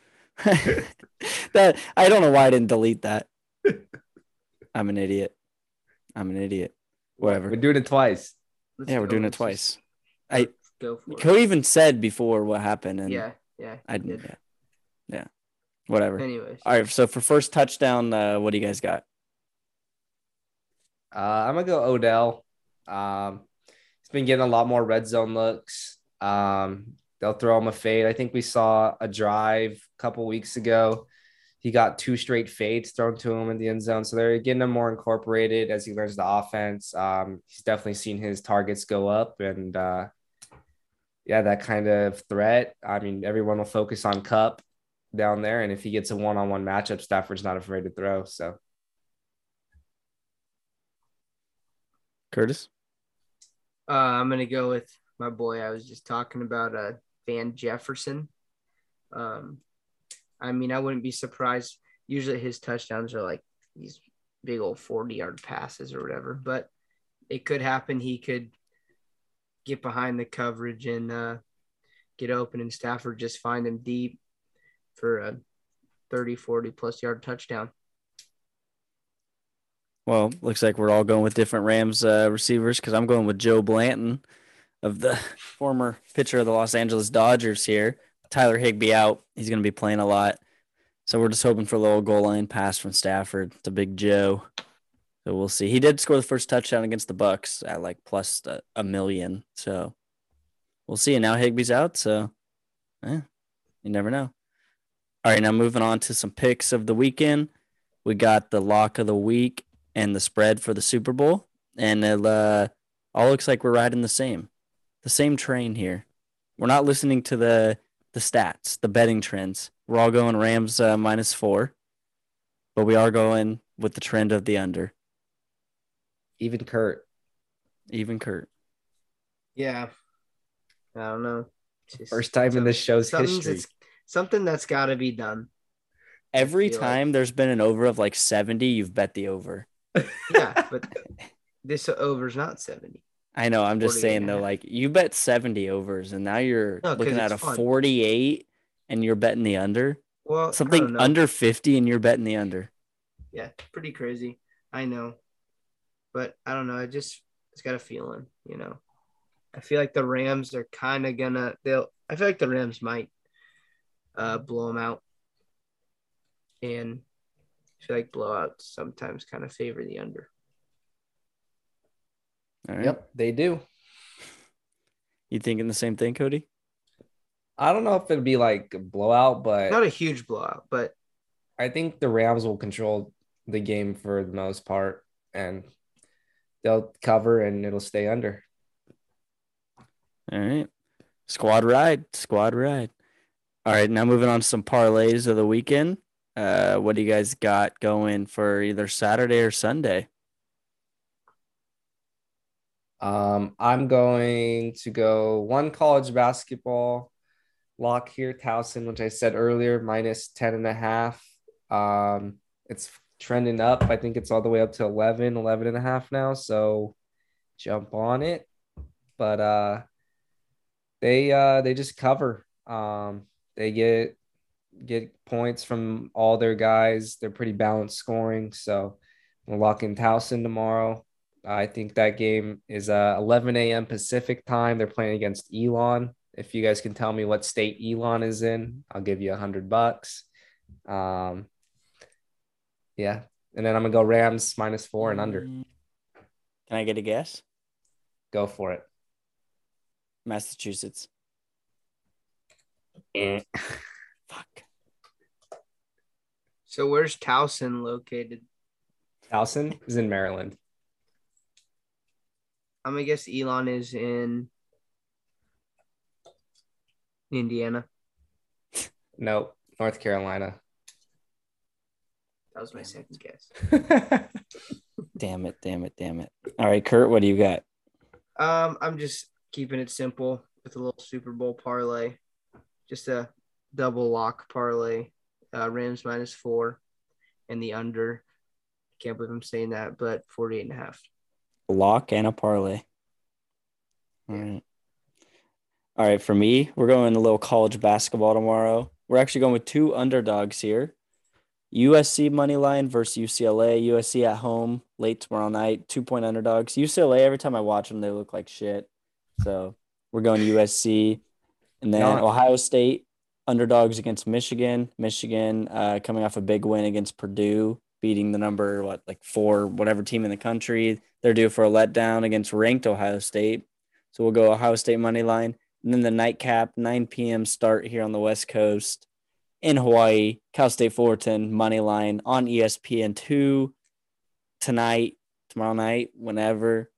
that I don't know why I didn't delete that. I'm an idiot. I'm an idiot. Whatever. We're doing it twice. Let's yeah, we're doing it twice. I Go for it. Cody even said before what happened, and yeah, yeah, I did. Yeah, yeah, whatever. Anyways, all right. So for first touchdown, uh, what do you guys got? Uh, I'm gonna go Odell. Um, he's been getting a lot more red zone looks. Um, they'll throw him a fade. I think we saw a drive a couple weeks ago. He got two straight fades thrown to him in the end zone. So they're getting him more incorporated as he learns the offense. Um, he's definitely seen his targets go up, and uh, yeah, that kind of threat. I mean, everyone will focus on Kupp down there, and if he gets a one-on-one matchup, Stafford's not afraid to throw. So, Curtis, uh, I'm gonna go with my boy. I was just talking about uh, Van Jefferson. Um, I mean, I wouldn't be surprised. Usually, his touchdowns are like these big old forty-yard passes or whatever, but it could happen. He could get behind the coverage and uh, get open, and Stafford just find him deep for a thirty, forty plus yard touchdown. Well, looks like we're all going with different Rams uh, receivers, because I'm going with Joe Blanton, of the former pitcher of the Los Angeles Dodgers here. Tyler Higbee out. He's going to be playing a lot. So we're just hoping for a little goal line pass from Stafford to Big Joe. So we'll see. He did score the first touchdown against the Bucks at like plus a, a million. So we'll see. And now Higbee's out. So eh, you never know. All right. Now moving on to some picks of the weekend. We got the lock of the week and the spread for the Super Bowl. And it uh, all looks like we're riding the same, the same train here. We're not listening to the, the stats, the betting trends. We're all going Rams uh, minus four, but we are going with the trend of the under. Even Kurt. Even Kurt. Yeah. I don't know. Just, First time in this show's history. It's, something that's got to be done. Every time like. there's been an over of like seventy, you've bet the over. Yeah, but this over's not seventy. I know. I'm just saying, though, like you bet seventy overs and now you're no, looking at a fun. forty-eight and you're betting the under. Well, something under fifty and you're betting the under. Yeah, pretty crazy. I know. But I don't know. I just it's got a feeling, you know. I feel like the Rams are kind of going to – they'll. I feel like the Rams might uh, blow them out. And I feel like blowouts sometimes kind of favor the under. All right. Yep, they do. You thinking the same thing, Cody? I don't know if it would be like a blowout, but – not a huge blowout, but – I think the Rams will control the game for the most part, and they'll cover and it'll stay under. All right. Squad ride. Squad ride. All right, now moving on to some parlays of the weekend. Uh, what do you guys got going for either Saturday or Sunday? Um, I'm going to go one college basketball lock here, Towson, which I said earlier, minus ten and a half. Um, it's trending up. I think it's all the way up to eleven, eleven and a half now. So jump on it. But uh, they uh, they just cover. Um, they get get points from all their guys. They're pretty balanced scoring. So we'll lock in Towson tomorrow. I think that game is uh, eleven a.m. Pacific time. They're playing against Elon. If you guys can tell me what state Elon is in, I'll give you a hundred bucks. Um, yeah. And then I'm going to go Rams minus four and under. Can I get a guess? Go for it. Massachusetts. Eh. Fuck. So where's Towson located? Towson is in Maryland. I'm going to guess Elon is in Indiana. Nope, North Carolina. That was my second guess. Damn it, damn it, damn it. All right, Kurt, what do you got? Um, I'm just keeping it simple with a little Super Bowl parlay. Just a double lock parlay. Uh, Rams minus four and the under. Can't believe I'm saying that, but forty-eight and a half. Lock and a parlay. All right. All right. For me, we're going a little college basketball tomorrow. We're actually going with two underdogs here. U S C money line versus U C L A. U S C at home late tomorrow night. Two point underdogs. U C L A, every time I watch them, they look like shit. So we're going U S C. And then no. Ohio State underdogs against Michigan. Michigan uh, coming off a big win against Purdue, beating the number, what, like four, whatever team in the country. They're due for a letdown against ranked Ohio State. So we'll go Ohio State money line. And then the nightcap, nine p.m. start here on the West Coast in Hawaii. Cal State Fullerton money line on E S P N two tonight, tomorrow night, whenever.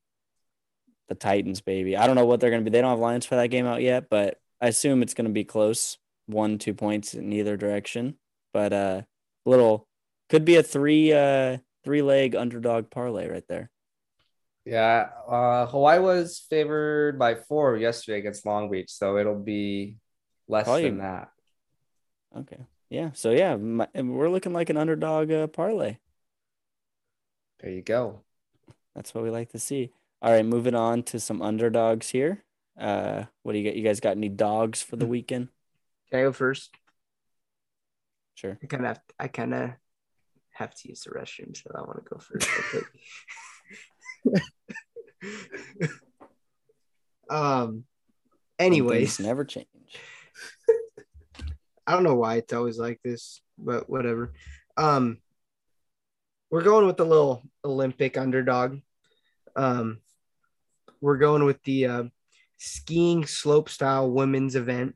The Titans, baby. I don't know what they're going to be. They don't have lines for that game out yet, but I assume it's going to be close. One, two points in either direction. But uh, little... could be a three uh, three-leg underdog parlay right there. Yeah, uh, Hawaii was favored by four yesterday against Long Beach, so it'll be less Probably. than that. Okay, yeah. So, yeah, my, we're looking like an underdog uh, parlay. There you go. That's what we like to see. All right, moving on to some underdogs here. Uh, what do you got? You guys got any dogs for the weekend? Can I go first? Sure. I kind of – I kind of – have to use the restroom, so I want to go first. um anyways, never change. I don't know why it's always like this, but whatever. Um we're going with the little Olympic underdog. Um we're going with the uh, skiing slope style women's event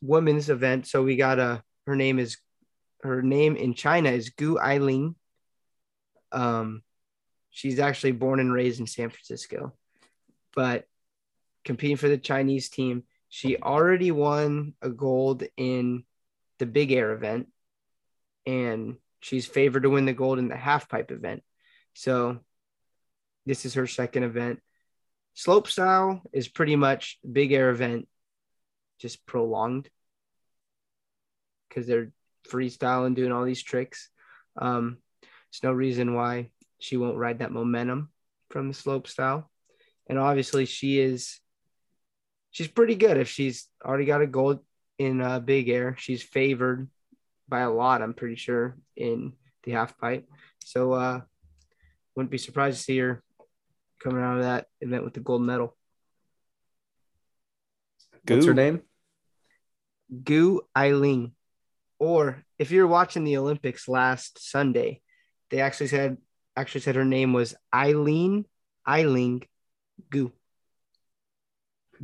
women's event so we got a her name is Her name in China is Gu Ailing. Um, she's actually born and raised in San Francisco, but competing for the Chinese team. She already won a gold in the big air event, and she's favored to win the gold in the half pipe event. So this is her second event. Slope style is pretty much big air event. just prolonged because they're freestyling, doing all these tricks. Um, there's no reason why she won't ride that momentum from the slope style. And obviously she is, she's pretty good. If she's already got a gold in uh, big air, she's favored by a lot, I'm pretty sure, in the half pipe. So uh, wouldn't be surprised to see her coming out of that event with the gold medal. Goo. What's her name? Goo Eiling. Or if you're watching the Olympics last Sunday, they actually said actually said her name was Eileen Eiling Goo.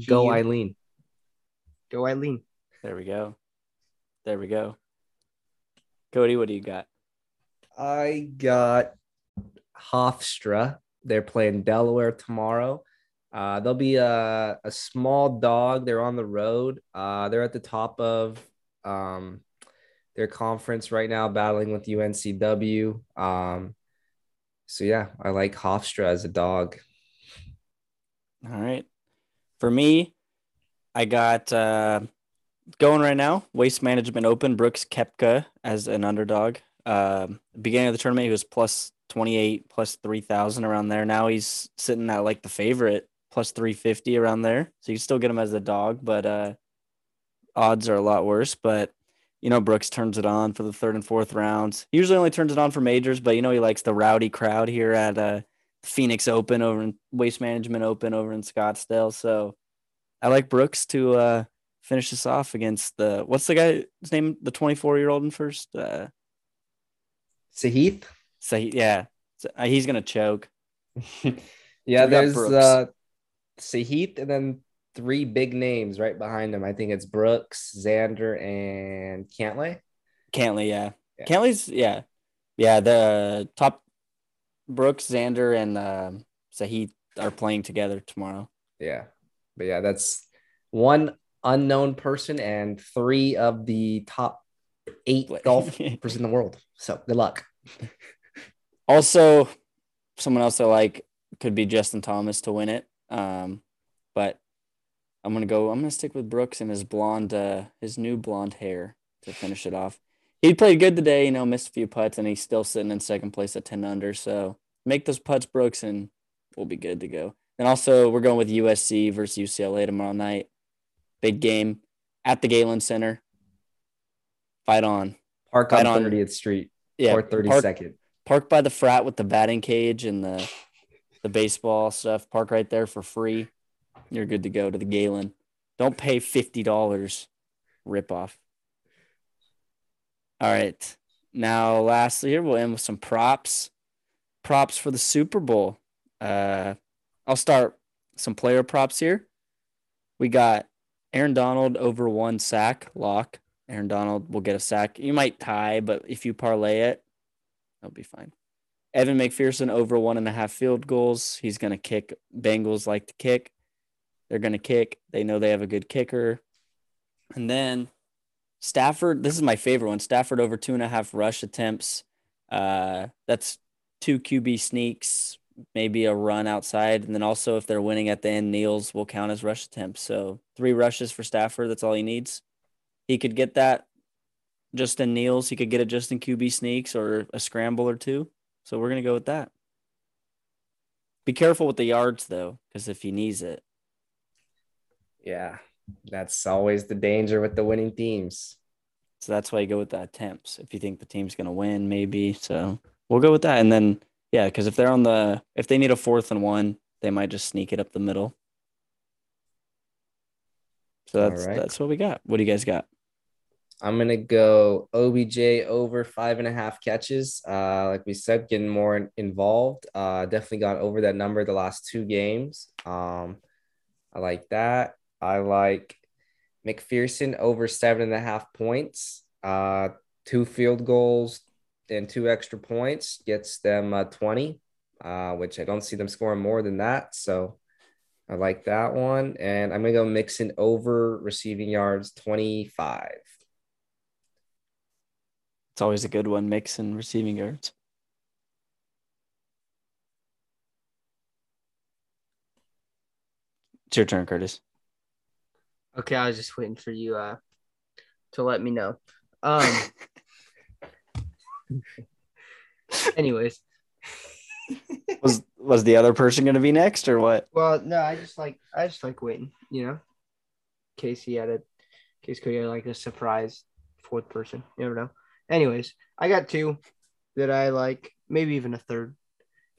Go Eileen. Go Eileen. There we go. There we go. Cody, what do you got? I got Hofstra. They're playing Delaware tomorrow. Uh, they'll be a, a small dog. They're on the road. Uh, they're at the top of um, their conference right now, battling with U N C W. Um, so, yeah, I like Hofstra as a dog. All right. For me, I got uh, going right now, Waste Management Open, Brooks Koepka as an underdog. Uh, beginning of the tournament, he was plus twenty-eight, plus three thousand around there. Now he's sitting at like the favorite, plus three fifty around there. So you still get him as a dog, but uh, odds are a lot worse. But, you know, Brooks turns it on for the third and fourth rounds. He usually only turns it on for majors, but, you know, he likes the rowdy crowd here at uh, Phoenix Open over in Waste Management Open over in Scottsdale. So I like Brooks to uh, finish this off against the, what's the guy's name, the twenty-four-year-old in first? Uh, Sahith? So he, yeah, so he's gonna choke. yeah, so there's uh, Sahith, and then three big names right behind him. I think it's Brooks, Xander, and Cantley. Cantley, yeah, yeah. Cantley's, yeah, yeah. The top Brooks, Xander, and um, Sahith are playing together tomorrow. Yeah, but yeah, that's one unknown person and three of the top eight golfers in the world. So good luck. Also, someone else I like could be Justin Thomas to win it. Um, but I'm going to go – I'm going to stick with Brooks and his blonde uh, – his new blonde hair to finish it off. He played good today, you know, missed a few putts, and he's still sitting in second place at ten under. So make those putts, Brooks, and we'll be good to go. And also, we're going with U S C versus U C L A tomorrow night. Big game at the Galen Center. Fight on. Park on thirtieth Street. Yeah, or thirty-second. Park by the frat with the batting cage and the the baseball stuff. Park right there for free. You're good to go to the Galen. Don't pay fifty dollars. Rip off. All right. Now, lastly, here we'll end with some props. Props for the Super Bowl. Uh, I'll start some player props here. We got Aaron Donald over one sack lock. Aaron Donald will get a sack. You might tie, but if you parlay it, that'll be fine. Evan McPherson over one and a half field goals. He's going to kick. Bengals like to kick. They're going to kick. They know they have a good kicker. And then Stafford, this is my favorite one. Stafford over two and a half rush attempts. Uh, that's two Q B sneaks, maybe a run outside. And then also if they're winning at the end, Niels will count as rush attempts. So three rushes for Stafford. That's all he needs. He could get that just in Niels. He could get it just in Q B sneaks or a scramble or two. So we're going to go with that. Be careful with the yards, though, because if he needs it. Yeah, that's always the danger with the winning teams. So that's why you go with the attempts. If you think the team's going to win, maybe. So we'll go with that. And then, yeah, because if they're on the – if they need a fourth and one, they might just sneak it up the middle. So that's right. That's what we got. What do you guys got? I'm going to go O B J over five and a half catches. Uh, like we said, getting more involved. Uh, definitely gone over that number the last two games. Um, I like that. I like McPherson over seven and a half points. Uh, two field goals and two extra points gets them uh, twenty, uh, which I don't see them scoring more than that. So I like that one. And I'm going to go Mixon over receiving yards twenty-five. It's always a good one, mix and receiving yards. It's your turn, Curtis. Okay, I was just waiting for you uh, to let me know. Um. Anyways. Was was the other person going to be next or what? Well, no, I just like I just like waiting, you know, in case he had a in case Cody had like a surprise fourth person. You never know. Anyways, I got two that I like, maybe even a third,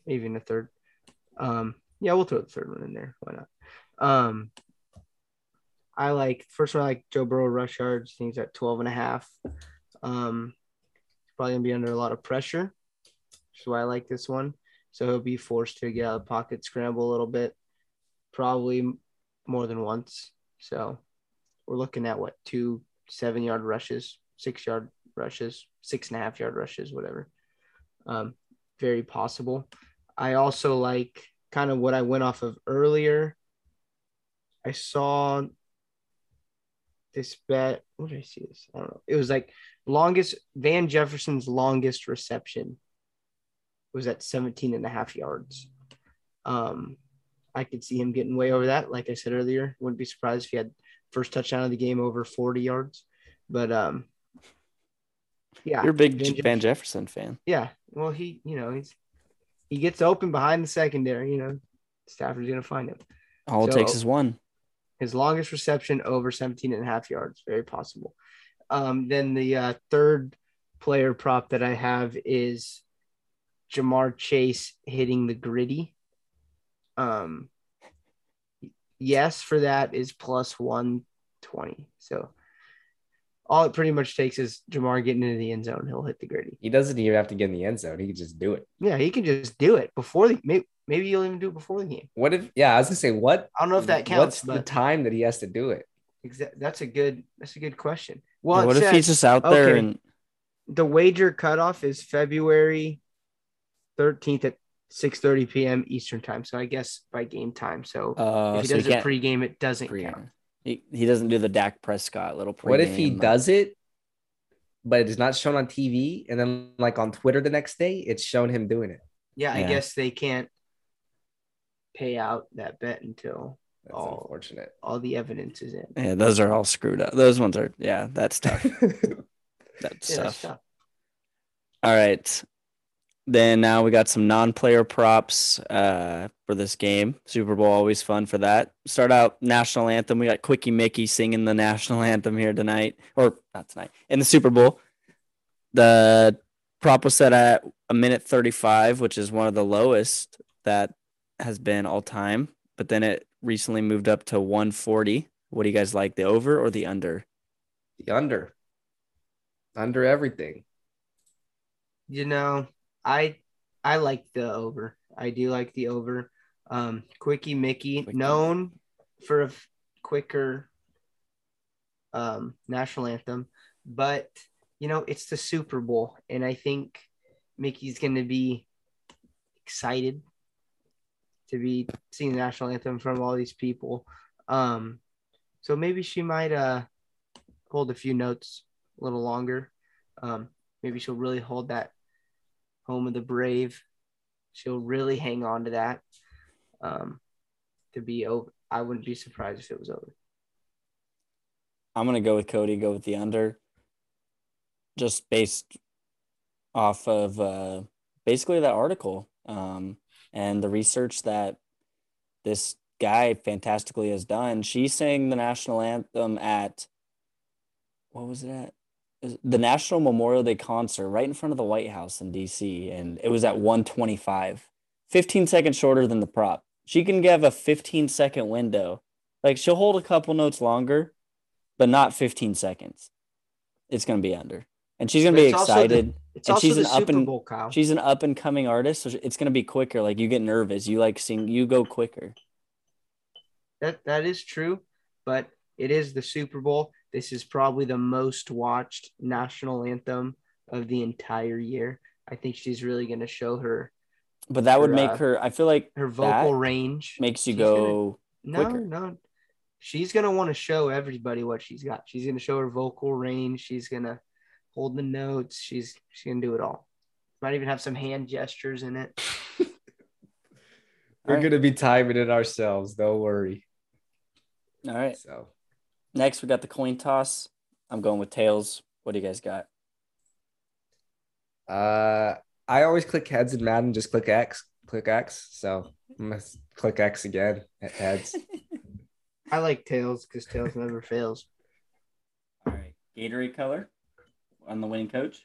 maybe even a third. Um, yeah, we'll throw the third one in there. Why not? Um, I like first one. I like Joe Burrow rush yards. Things at twelve and a half. Um, probably gonna be under a lot of pressure, which is why I like this one. So he'll be forced to get out of the pocket, scramble a little bit, probably more than once. So we're looking at what, two seven yard rushes, six yard rushes, six and a half yard rushes, whatever. Um, very possible. I also like kind of what I went off of earlier. I saw this bet. What did I see this? I don't know. It was like longest Van Jefferson's longest reception was at seventeen and a half yards. Um, I could see him getting way over that. Like I said earlier, wouldn't be surprised if he had first touchdown of the game over forty yards. But um, yeah, you're a big Van Jefferson, Van Jefferson fan. Yeah. Well, he, you know, he's, he gets open behind the secondary, you know, Stafford's going to find him. All so, it takes is one. His longest reception over seventeen and a half yards. Very possible. Um, then the uh, third player prop that I have is Jamar Chase hitting the gritty. Um, yes, for that is plus one twenty. So all it pretty much takes is Jamar getting into the end zone. He'll hit the gritty. He doesn't even have to get in the end zone. He can just do it. Yeah, he can just do it before the maybe, – maybe he'll even do it before the game. What if – yeah, I was going to say what – I don't know if that counts. What's but the time that he has to do it? Exa- that's a good That's a good question. Well, What if says, he's just out there okay, and – the wager cutoff is February thirteenth at six thirty p.m. Eastern time. So I guess by game time. So uh, if he so does he it pregame, it doesn't pre-game. count. He, he doesn't do the Dak Prescott little pregame. What if he like, does it, but it's not shown on T V, and then like on Twitter the next day, it's shown him doing it? Yeah, yeah. I guess they can't pay out that bet until that's all, unfortunate. all the evidence is in. Yeah, those are all screwed up. Those ones are, yeah, that's tough. that's, yeah, tough. that's tough. All right. Then now we got some non-player props uh, for this game. Super Bowl, always fun for that. Start out national anthem. We got Quickie Mickey singing the national anthem here tonight, or not tonight, in the Super Bowl. The prop was set at a minute thirty-five, which is one of the lowest that has been all time. But then it recently moved up to one forty. What do you guys like, the over or the under? The under. Under everything. You know... I I like the over. I do like the over. Um, Quickie Mickey, Quickie. known for a f- quicker um, national anthem. But, you know, it's the Super Bowl, and I think Mickey's going to be excited to be seeing the national anthem from all these people. Um, so maybe she might uh, hold a few notes a little longer. Um, maybe she'll really hold that Home of the Brave. She'll really hang on to that. Um, to be over, I wouldn't be surprised if it was over. I'm going to go with Cody, go with the under. Just based off of uh, basically that article um, and the research that this guy fantastically has done. She sang the national anthem at, what was it at? The National Memorial Day concert right in front of the White House in D C, and it was at one twenty-five, fifteen seconds shorter than the prop. She can give a fifteen second window. Like, she'll hold a couple notes longer, but not fifteen seconds. It's going to be under, and she's going to be excited. It's also the Super Bowl, Kyle. She's an up and coming artist, so it's going to be quicker. Like, you get nervous, you like sing, you go quicker. That that is true, but it is the Super Bowl. This is probably the most watched national anthem of the entire year. I think she's really going to show her. But that her, would make uh, her, I feel like her vocal range makes you go gonna, quicker. No, no. She's going to want to show everybody what she's got. She's going to show her vocal range. She's going to hold the notes. She's, she's going to do it all. Might even have some hand gestures in it. We're right. going to be timing it ourselves. Don't worry. All right. So. Next, we got the coin toss. I'm going with tails. What do you guys got? Uh, I always click heads in Madden. Just click X. Click X. So I'm gonna click X again at heads. I like tails because tails never fails. All right, Gatorade color on the winning coach.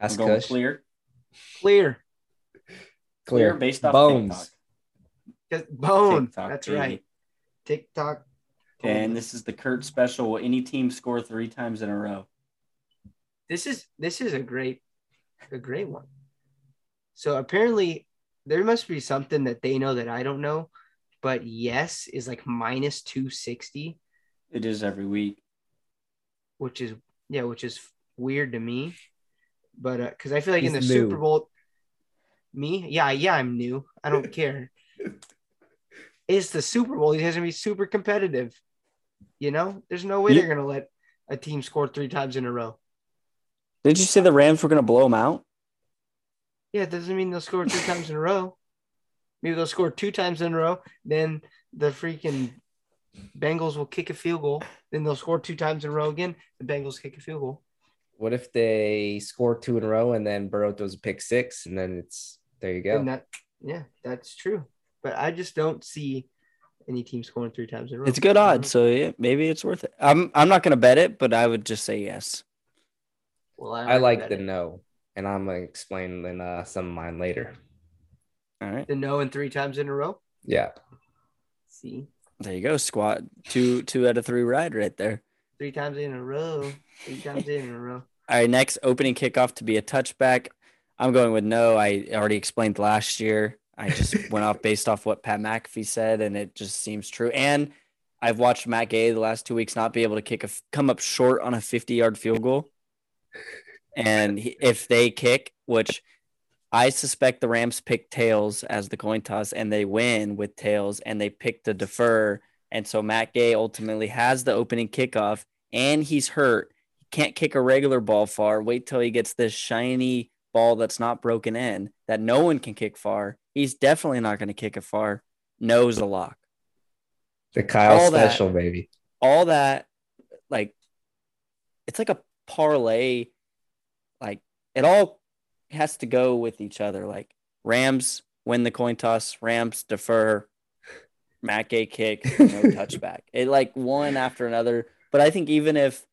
That's I'm going clear. Clear. Clear. Clear based off bones. TikTok. Bone. TikTok, that's baby. Right. TikTok. And this is the Kurt special. Will any team score three times in a row? This is this is a great, a great one. So apparently there must be something that they know that I don't know, but yes is like minus two sixty. It is every week. Which is yeah, which is weird to me, but uh, because I feel like He's in the new. Super Bowl, me yeah yeah I'm new. I don't care. It's the Super Bowl. It has to be super competitive. You know, there's no way yeah. they're going to let a team score three times in a row. Did you say the Rams were going to blow them out? Yeah, it doesn't mean they'll score two times in a row. Maybe they'll score two times in a row. Then the freaking Bengals will kick a field goal. Then they'll score two times in a row again. The Bengals kick a field goal. What if they score two in a row and then Burrow throws a pick six and then it's there you go. And that, yeah, that's true. But I just don't see any team scoring three times in a row. It's a good odds, so yeah, maybe it's worth it. I'm I'm not going to bet it, but I would just say yes. Well, I, I like the it. no, and I'm going to explain in, uh, some of mine later. All right. The no and three times in a row? Yeah. See? There you go, squad. Two two out of three ride right there. Three times in a row. Three times in a row. All right, next, opening kickoff to be a touchback. I'm going with no. I already explained last year. I just went off based off what Pat McAfee said, and it just seems true. And I've watched Matt Gay the last two weeks not be able to kick a come up short on a fifty-yard field goal. And he, if they kick, which I suspect the Rams pick tails as the coin toss, and they win with tails, and they pick to defer. And so Matt Gay ultimately has the opening kickoff, and he's hurt. He can't kick a regular ball far. Wait till he gets this shiny ball that's not broken in, that no one can kick far. He's definitely not going to kick it far. No's a lock. The Kyle all special, that, baby. All that, like, it's like a parlay. Like, it all has to go with each other. Like, Rams win the coin toss. Rams defer. Matt Gay kick. No touchback. It, like, one after another. But I think even if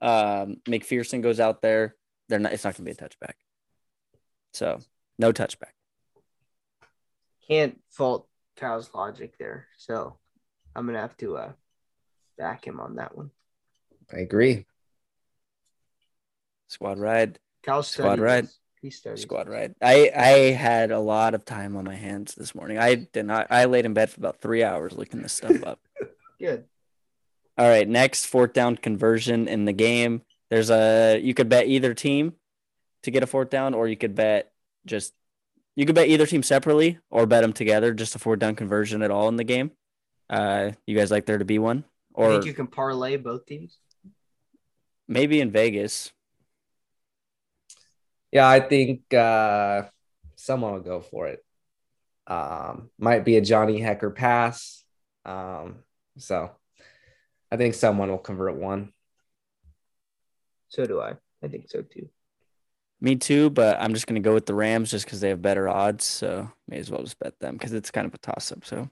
um, McPherson goes out there, they're not. It's not going to be a touchback. So, no touchback. Can't fault Kyle's logic there. So I'm going to have to uh, back him on that one. I agree. Squad ride. Kyle Squad ride. He studies. Squad ride. I, I had a lot of time on my hands this morning. I did not. I laid in bed for about three hours looking this stuff up. Good. All right. Next, fourth down conversion in the game. There's a, you could bet either team to get a fourth down, or you could bet just You could bet either team separately or bet them together, just a four-down conversion at all in the game. Uh, you guys like there to be one? Or I think you can parlay both teams. Maybe in Vegas. Yeah, I think uh, someone will go for it. Um, might be a Johnny Hecker pass. Um, so I think someone will convert one. So do I. I think so, too. Me too, but I'm just going to go with the Rams just because they have better odds, so may as well just bet them because it's kind of a toss-up. So,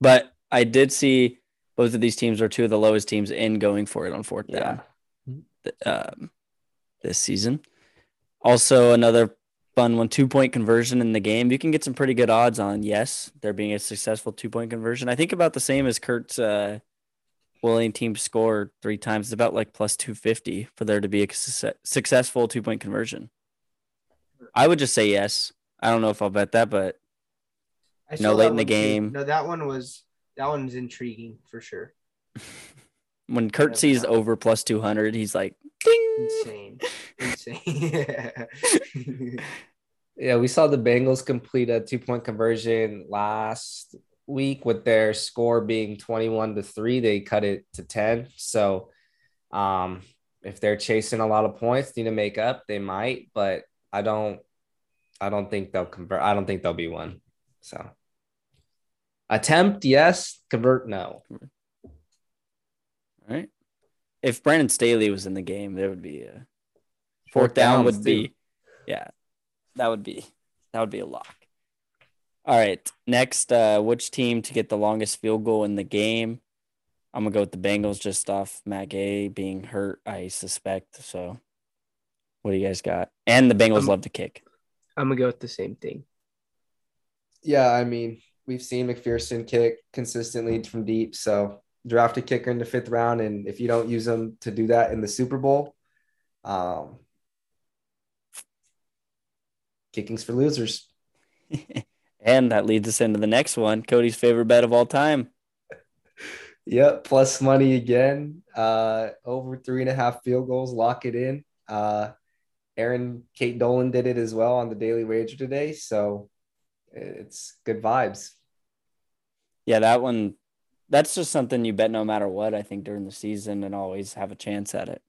but I did see both of these teams are two of the lowest teams in going for it on fourth down yeah. um, this season. Also, another fun one, two-point conversion in the game. You can get some pretty good odds on, yes, there being a successful two-point conversion. I think about the same as Kurt's uh, willing team score three times. It's about like plus two fifty for there to be a su- successful two-point conversion. I would just say yes. I don't know if I'll bet that, but I no late in the game. Too. No, that one was that one was intriguing for sure. When Kurt sees know. over plus two hundred, he's like, ding! Insane. Insane. yeah. yeah, we saw the Bengals complete a two-point conversion last – week with their score being twenty-one to three, they cut it to ten. So um if they're chasing a lot of points, need to make up, they might, but I don't I don't think they'll convert. I don't think they'll be one. So attempt yes, convert no. All right. if Brandon Staley was in the game, there would be a – fourth down would be too. – yeah, that would be that would be a lock. All right, next, uh, which team to get the longest field goal in the game? I'm going to go with the Bengals just off Matt Gay being hurt, I suspect. So what do you guys got? And the Bengals I'm, love to kick. I'm going to go with the same thing. Yeah, I mean, we've seen McPherson kick consistently from deep, so – draft a kicker in the fifth round, and if you don't use them to do that in the Super Bowl, um, kicking's for losers. And that leads us into the next one, Cody's favorite bet of all time. Yep, plus money again. Uh, over three and a half field goals, lock it in. Uh, Aaron Kate Dolan did it as well on the Daily Wager today, so it's good vibes. Yeah, that one. That's just something you bet no matter what, I think, during the season and always have a chance at it.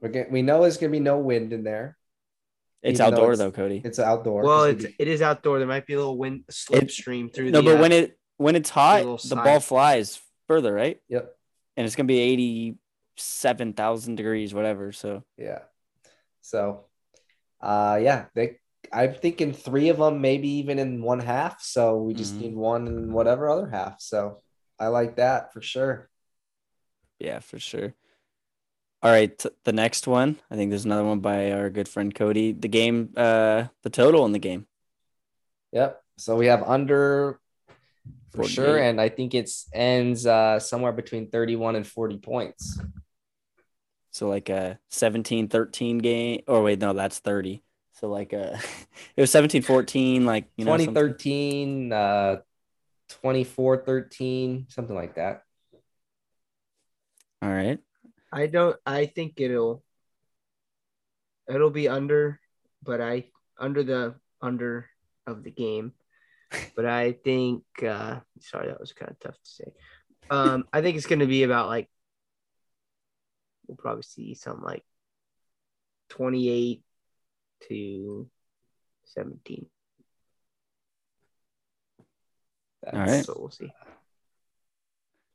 We're get, we know there's going to be no wind in there. It's Even outdoor, though, it's, though, Cody. It's outdoor. Well, it's it's, be... it is outdoor. There might be a little wind slipstream through no, the – No, but uh, when it when it's hot, the ball flies further, right? Yep. And it's going to be eighty-seven thousand degrees, whatever, so. Yeah. So, uh, yeah, they, I'm thinking three of them, maybe even in one half. So we just mm-hmm. need one and whatever other half, so – I like that for sure. Yeah, for sure. All right, t- the next one. I think there's another one by our good friend Cody. The game, uh, the total in the game. Yep. So we have under for sure, and I think it ends uh, somewhere between thirty-one and forty points. So like a seventeen thirteen game. Or wait, no, that's thirty. So like a, it was seventeen fourteen, like you know, twenty thirteen, uh twenty-four thirteen, something like that. All right. I don't I think it'll it'll be under, but I under the under of the game. But I think uh sorry, that was kind of tough to say. Um I think it's going to be about like we'll probably see some like twenty-eight to seventeen. All right. So we'll see.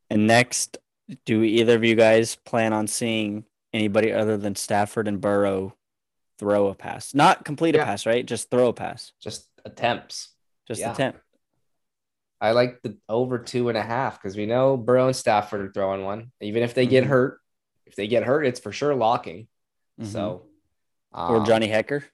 And next, do either of you guys plan on seeing anybody other than Stafford and Burrow throw a pass? Not complete yeah. a pass, right? Just throw a pass. Just attempts. Just yeah. attempt. I like the over two and a half because we know Burrow and Stafford are throwing one. Even if they mm-hmm. get hurt, if they get hurt, it's for sure locking. Mm-hmm. So, um, or Johnny Hecker.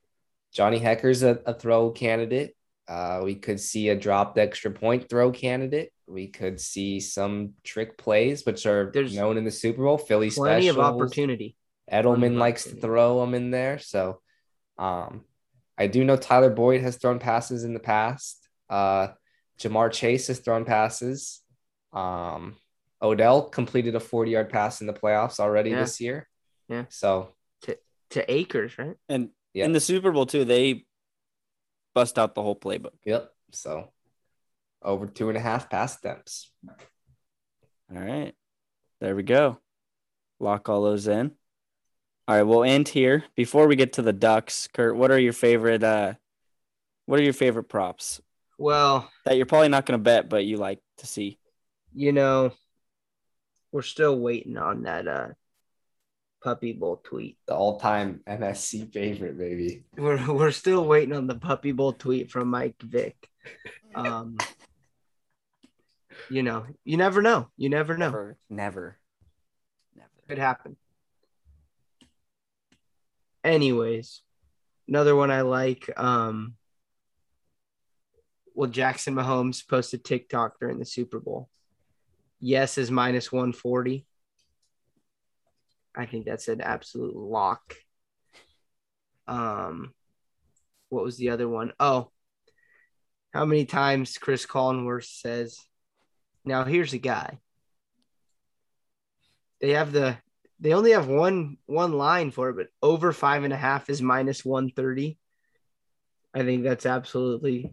Johnny Hecker's a, a throw candidate. Uh, we could see a dropped extra point throw candidate. We could see some trick plays, which are There's known in the Super Bowl. Philly specials. Plenty of opportunity. Edelman likes to throw them in there. So um, I do know Tyler Boyd has thrown passes in the past. Uh, Jamar Chase has thrown passes. Um, Odell completed a forty-yard pass in the playoffs already yeah. this year. Yeah. So to, to Akers, right? And yeah. in the Super Bowl, too, they – bust out the whole playbook. Yep. So over two and a half pass attempts. All right. There we go. Lock all those in. All right. We'll end here. Before we get to the Ducks, Kurt, what are your favorite, uh, what are your favorite props? Well, that you're probably not going to bet, but you like to see, you know, we're still waiting on that, uh, Puppy Bowl tweet. The all-time M S C favorite, baby. We're we're still waiting on the Puppy Bowl tweet from Mike Vick. Um, you know, you never know. You never know. Never. Never. never. Could happen. Anyways, another one I like. Um, well, Jackson Mahomes posted TikTok during the Super Bowl. Yes is minus one forty. I think that's an absolute lock. Um, what was the other one? Oh, how many times Chris Collinsworth says, now here's a guy. They have the, they only have one, one line for it, but over five and a half is minus one thirty. I think that's absolutely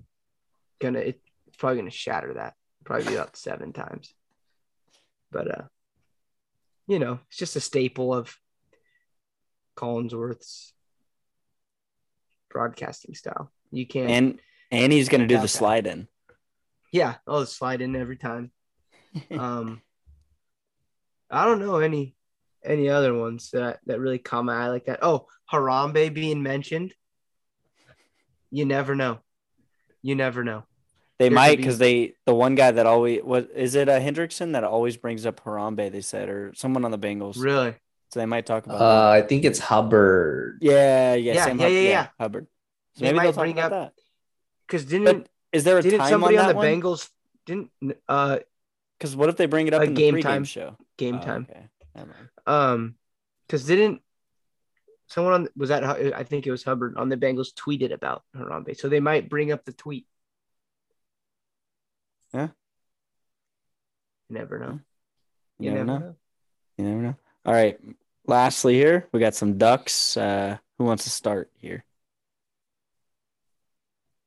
going to, it's probably going to shatter that. Probably be about seven times. But, uh, you know, it's just a staple of Collinsworth's broadcasting style. You can't. And, and he's going to do the slide in. Yeah. Oh, the slide in every time. um, I don't know any any other ones that, that really come out like that. Oh, Harambe being mentioned. You never know. You never know. They there might because be... they the one guy that always was is it a Hendrickson that always brings up Harambe, they said, or someone on the Bengals. Really? So they might talk about uh, I think it's Hubbard. Yeah, yeah, yeah, Sam yeah, Hubbard, yeah, yeah, yeah, Hubbard. So they maybe might they'll bring talk about up, that. Because didn't but is there a didn't time somebody on, on the one? Bengals didn't uh because what if they bring it up in the game time show? Game oh, time. Okay. Um, because didn't someone on was that I think it was Hubbard on the Bengals tweeted about Harambe, so they might bring up the tweet. Yeah, you never know. You, you never, never know. know. You never know. All right. Lastly, here we got some Ducks. Uh, who wants to start here?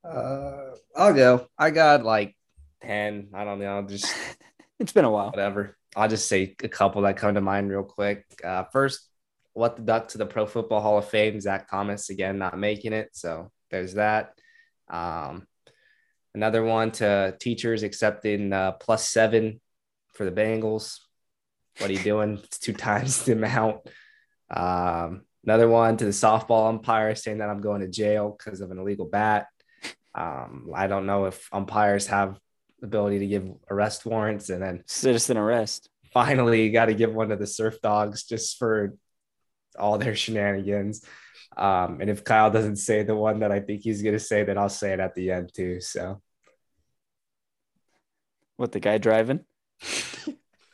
Uh, I'll go. I got like ten. I don't know. I'll just. It's been a while. Whatever. I'll just say a couple that come to mind real quick. Uh, first, what the Duck to the Pro Football Hall of Fame, Zach Thomas, again, not making it. So there's that. Um, another one to teachers accepting uh, plus seven for the Bengals. What are you doing? It's two times the amount. Um, another one to the softball umpire saying that I'm going to jail because of an illegal bat. Um, I don't know if umpires have ability to give arrest warrants, and then citizen arrest. Finally, you got to give one to the Surf Dogs just for all their shenanigans. Um, and if Kyle doesn't say the one that I think he's going to say, then I'll say it at the end too. So, what the guy driving?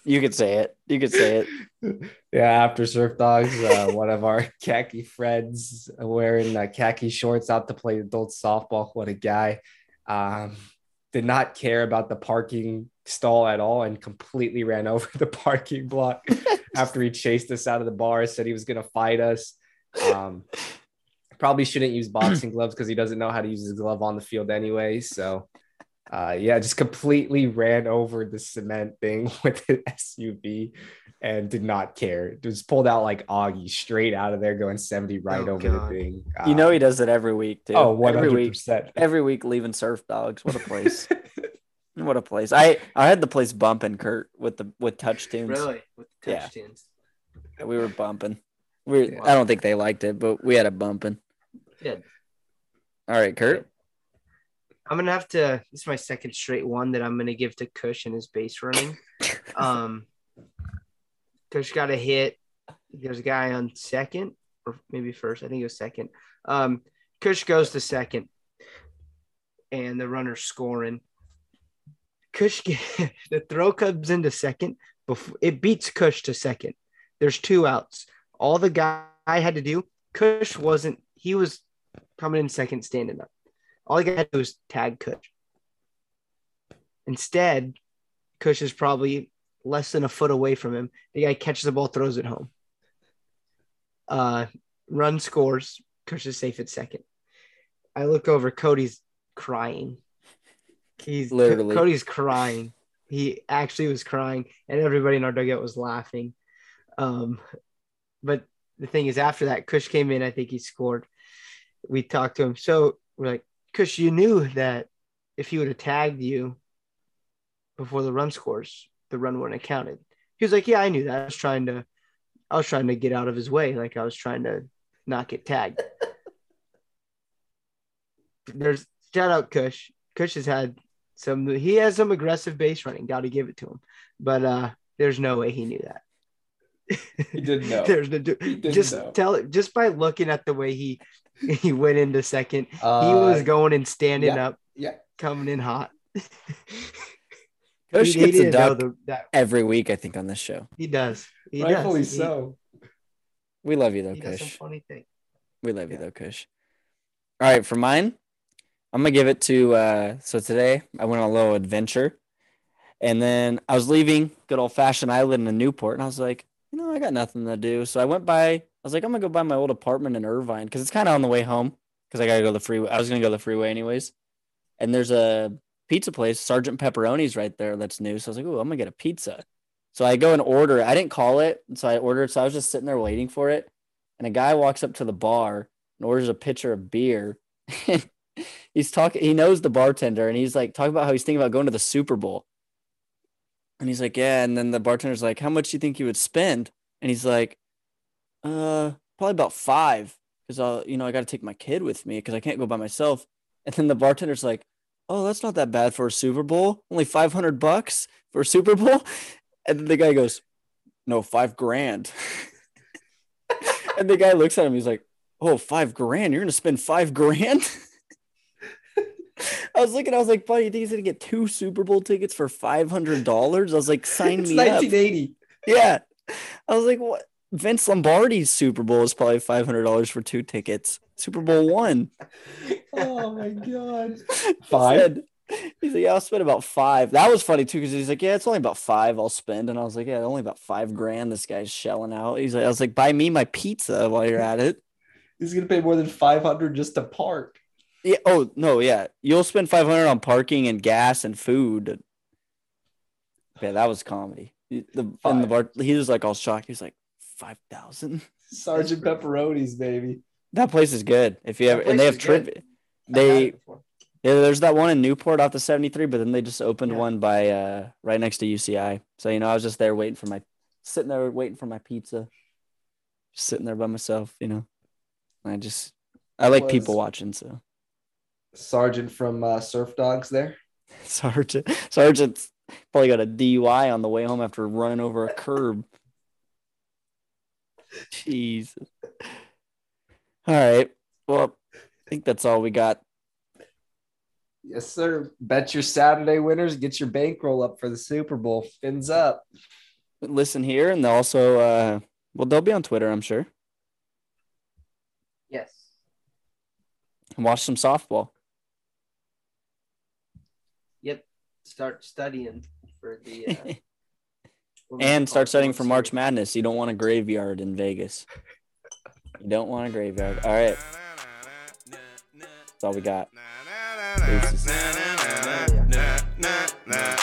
You could say it. You could say it. Yeah, after Surf Dogs, uh, one of our khaki friends wearing uh, khaki shorts out to play adult softball. What a guy! Um, did not care about the parking stall at all and completely ran over the parking block after he chased us out of the bar, said he was going to fight us. Um, probably shouldn't use boxing gloves because he doesn't know how to use his glove on the field anyway. So, uh, yeah, just completely ran over the cement thing with an S U V and did not care. Just pulled out like Augie straight out of there going seventy right oh, over God. the thing. Um, you know he does it every week, too. Oh, one hundred percent. Every week, every week leaving Surf Dogs. What a place. What a place. I, I had the place bumping, Kurt, with the with touch tunes. Really? With the touch yeah. tunes. We were bumping. We yeah. I don't think they liked it, but we had a bumping. Yeah. All right, Kurt. I'm going to have to – this is my second straight one that I'm going to give to Kush and his base running. Um Kush got a hit. There's a guy on second or maybe first. I think it was second. Um, Kush goes to second, and the runner's scoring. Kush get, the throw comes into second. Before, it beats Kush to second. There's two outs. All the guy had to do, Kush wasn't – he was coming in second, standing up. All he had to do was tag Kush. Instead, Kush is probably – less than a foot away from him. The guy catches the ball, throws it home. Uh, run scores. Kush is safe at second. I look over. Cody's crying. He's literally. Cody's crying. He actually was crying, and everybody in our dugout was laughing. Um, but the thing is, after that, Kush came in. I think he scored. We talked to him. So we're like, Kush, you knew that if he would have tagged you before the run scores, the run wasn't counted. He was like, yeah, I knew that. I was trying to, I was trying to get out of his way. Like I was trying to not get tagged. There's shout out Kush. Kush has had some, he has some aggressive base running. Got to give it to him. But uh, there's no way he knew that. He didn't know. There's no, he didn't just know. Tell it just by looking at the way he, he went into second, uh, he was going and standing yeah, up, yeah, coming in hot. Kush he, gets he a duck the, that, every week, I think, on this show. He does. He Rightfully does. so. We love you, though, he Kush. Does some funny thing. We love yeah. you, though, Kush. All right, for mine, I'm going to give it to uh, – so today I went on a little adventure. And then I was leaving good old-fashioned island in Newport, and I was like, you know, I got nothing to do. So I went by – I was like, I'm going to go by my old apartment in Irvine because it's kind of on the way home because I got to go to the freeway. I was going to go to the freeway anyways. And there's a – pizza place, Sergeant Pepperoni's right there. That's new. So I was like, oh, I'm gonna get a pizza. So I go and order. I didn't call it, so I ordered. So I was just sitting there waiting for it, and a guy walks up to the bar and orders a pitcher of beer. He's talking. He knows the bartender, and he's like talking about how he's thinking about going to the Super Bowl. And he's like, yeah. And then the bartender's like, how much do you think you would spend? And he's like, uh, probably about five. Cause I'll, you know, I got to take my kid with me cause I can't go by myself. And then the bartender's like, oh, that's not that bad for a Super Bowl. Only five hundred bucks for a Super Bowl. And then the guy goes, no, five grand. And the guy looks at him. He's like, oh, five grand. You're going to spend five grand. I was looking, I was like, buddy, you think he's going to get two Super Bowl tickets for five hundred dollars? I was like, sign it's me nineteen eighty. Up. Yeah. I was like, what? Vince Lombardi's Super Bowl is probably five hundred dollars for two tickets. Super Bowl one. Oh, my God. Five? He said, he's like, yeah, I'll spend about five. That was funny, too, because he's like, yeah, it's only about five I'll spend. And I was like, yeah, only about five grand this guy's shelling out. He's like, I was like, buy me my pizza while you're at it. He's going to pay more than five hundred just to park. Yeah. Oh, no, yeah. You'll spend five hundred on parking and gas and food. Yeah, that was comedy. The, and the bar, he was like all shocked. He was like, five thousand? Sergeant Pepperoni's, baby. That place is good. If you ever, and they have trivia. They, yeah, there's that one in Newport off the seventy-three, but then they just opened yeah. one by uh, right next to U C I. So, you know, I was just there waiting for my, sitting there waiting for my pizza, just sitting there by myself, you know. I just, I like people watching, so. Sergeant from uh, Surf Dogs there. Sergeant. Sergeant's probably got a D U I on the way home after running over a curb. Jeez. All right. Well, I think that's all we got. Yes, sir. Bet your Saturday winners. Get your bankroll up for the Super Bowl. Fins up. Listen here, and they'll also, uh, well, they'll be on Twitter, I'm sure. Yes. And watch some softball. Yep. Start studying for the. Uh... And start studying for March Madness. You don't want a graveyard in Vegas. You don't want a graveyard. All right. That's all we got. Peace.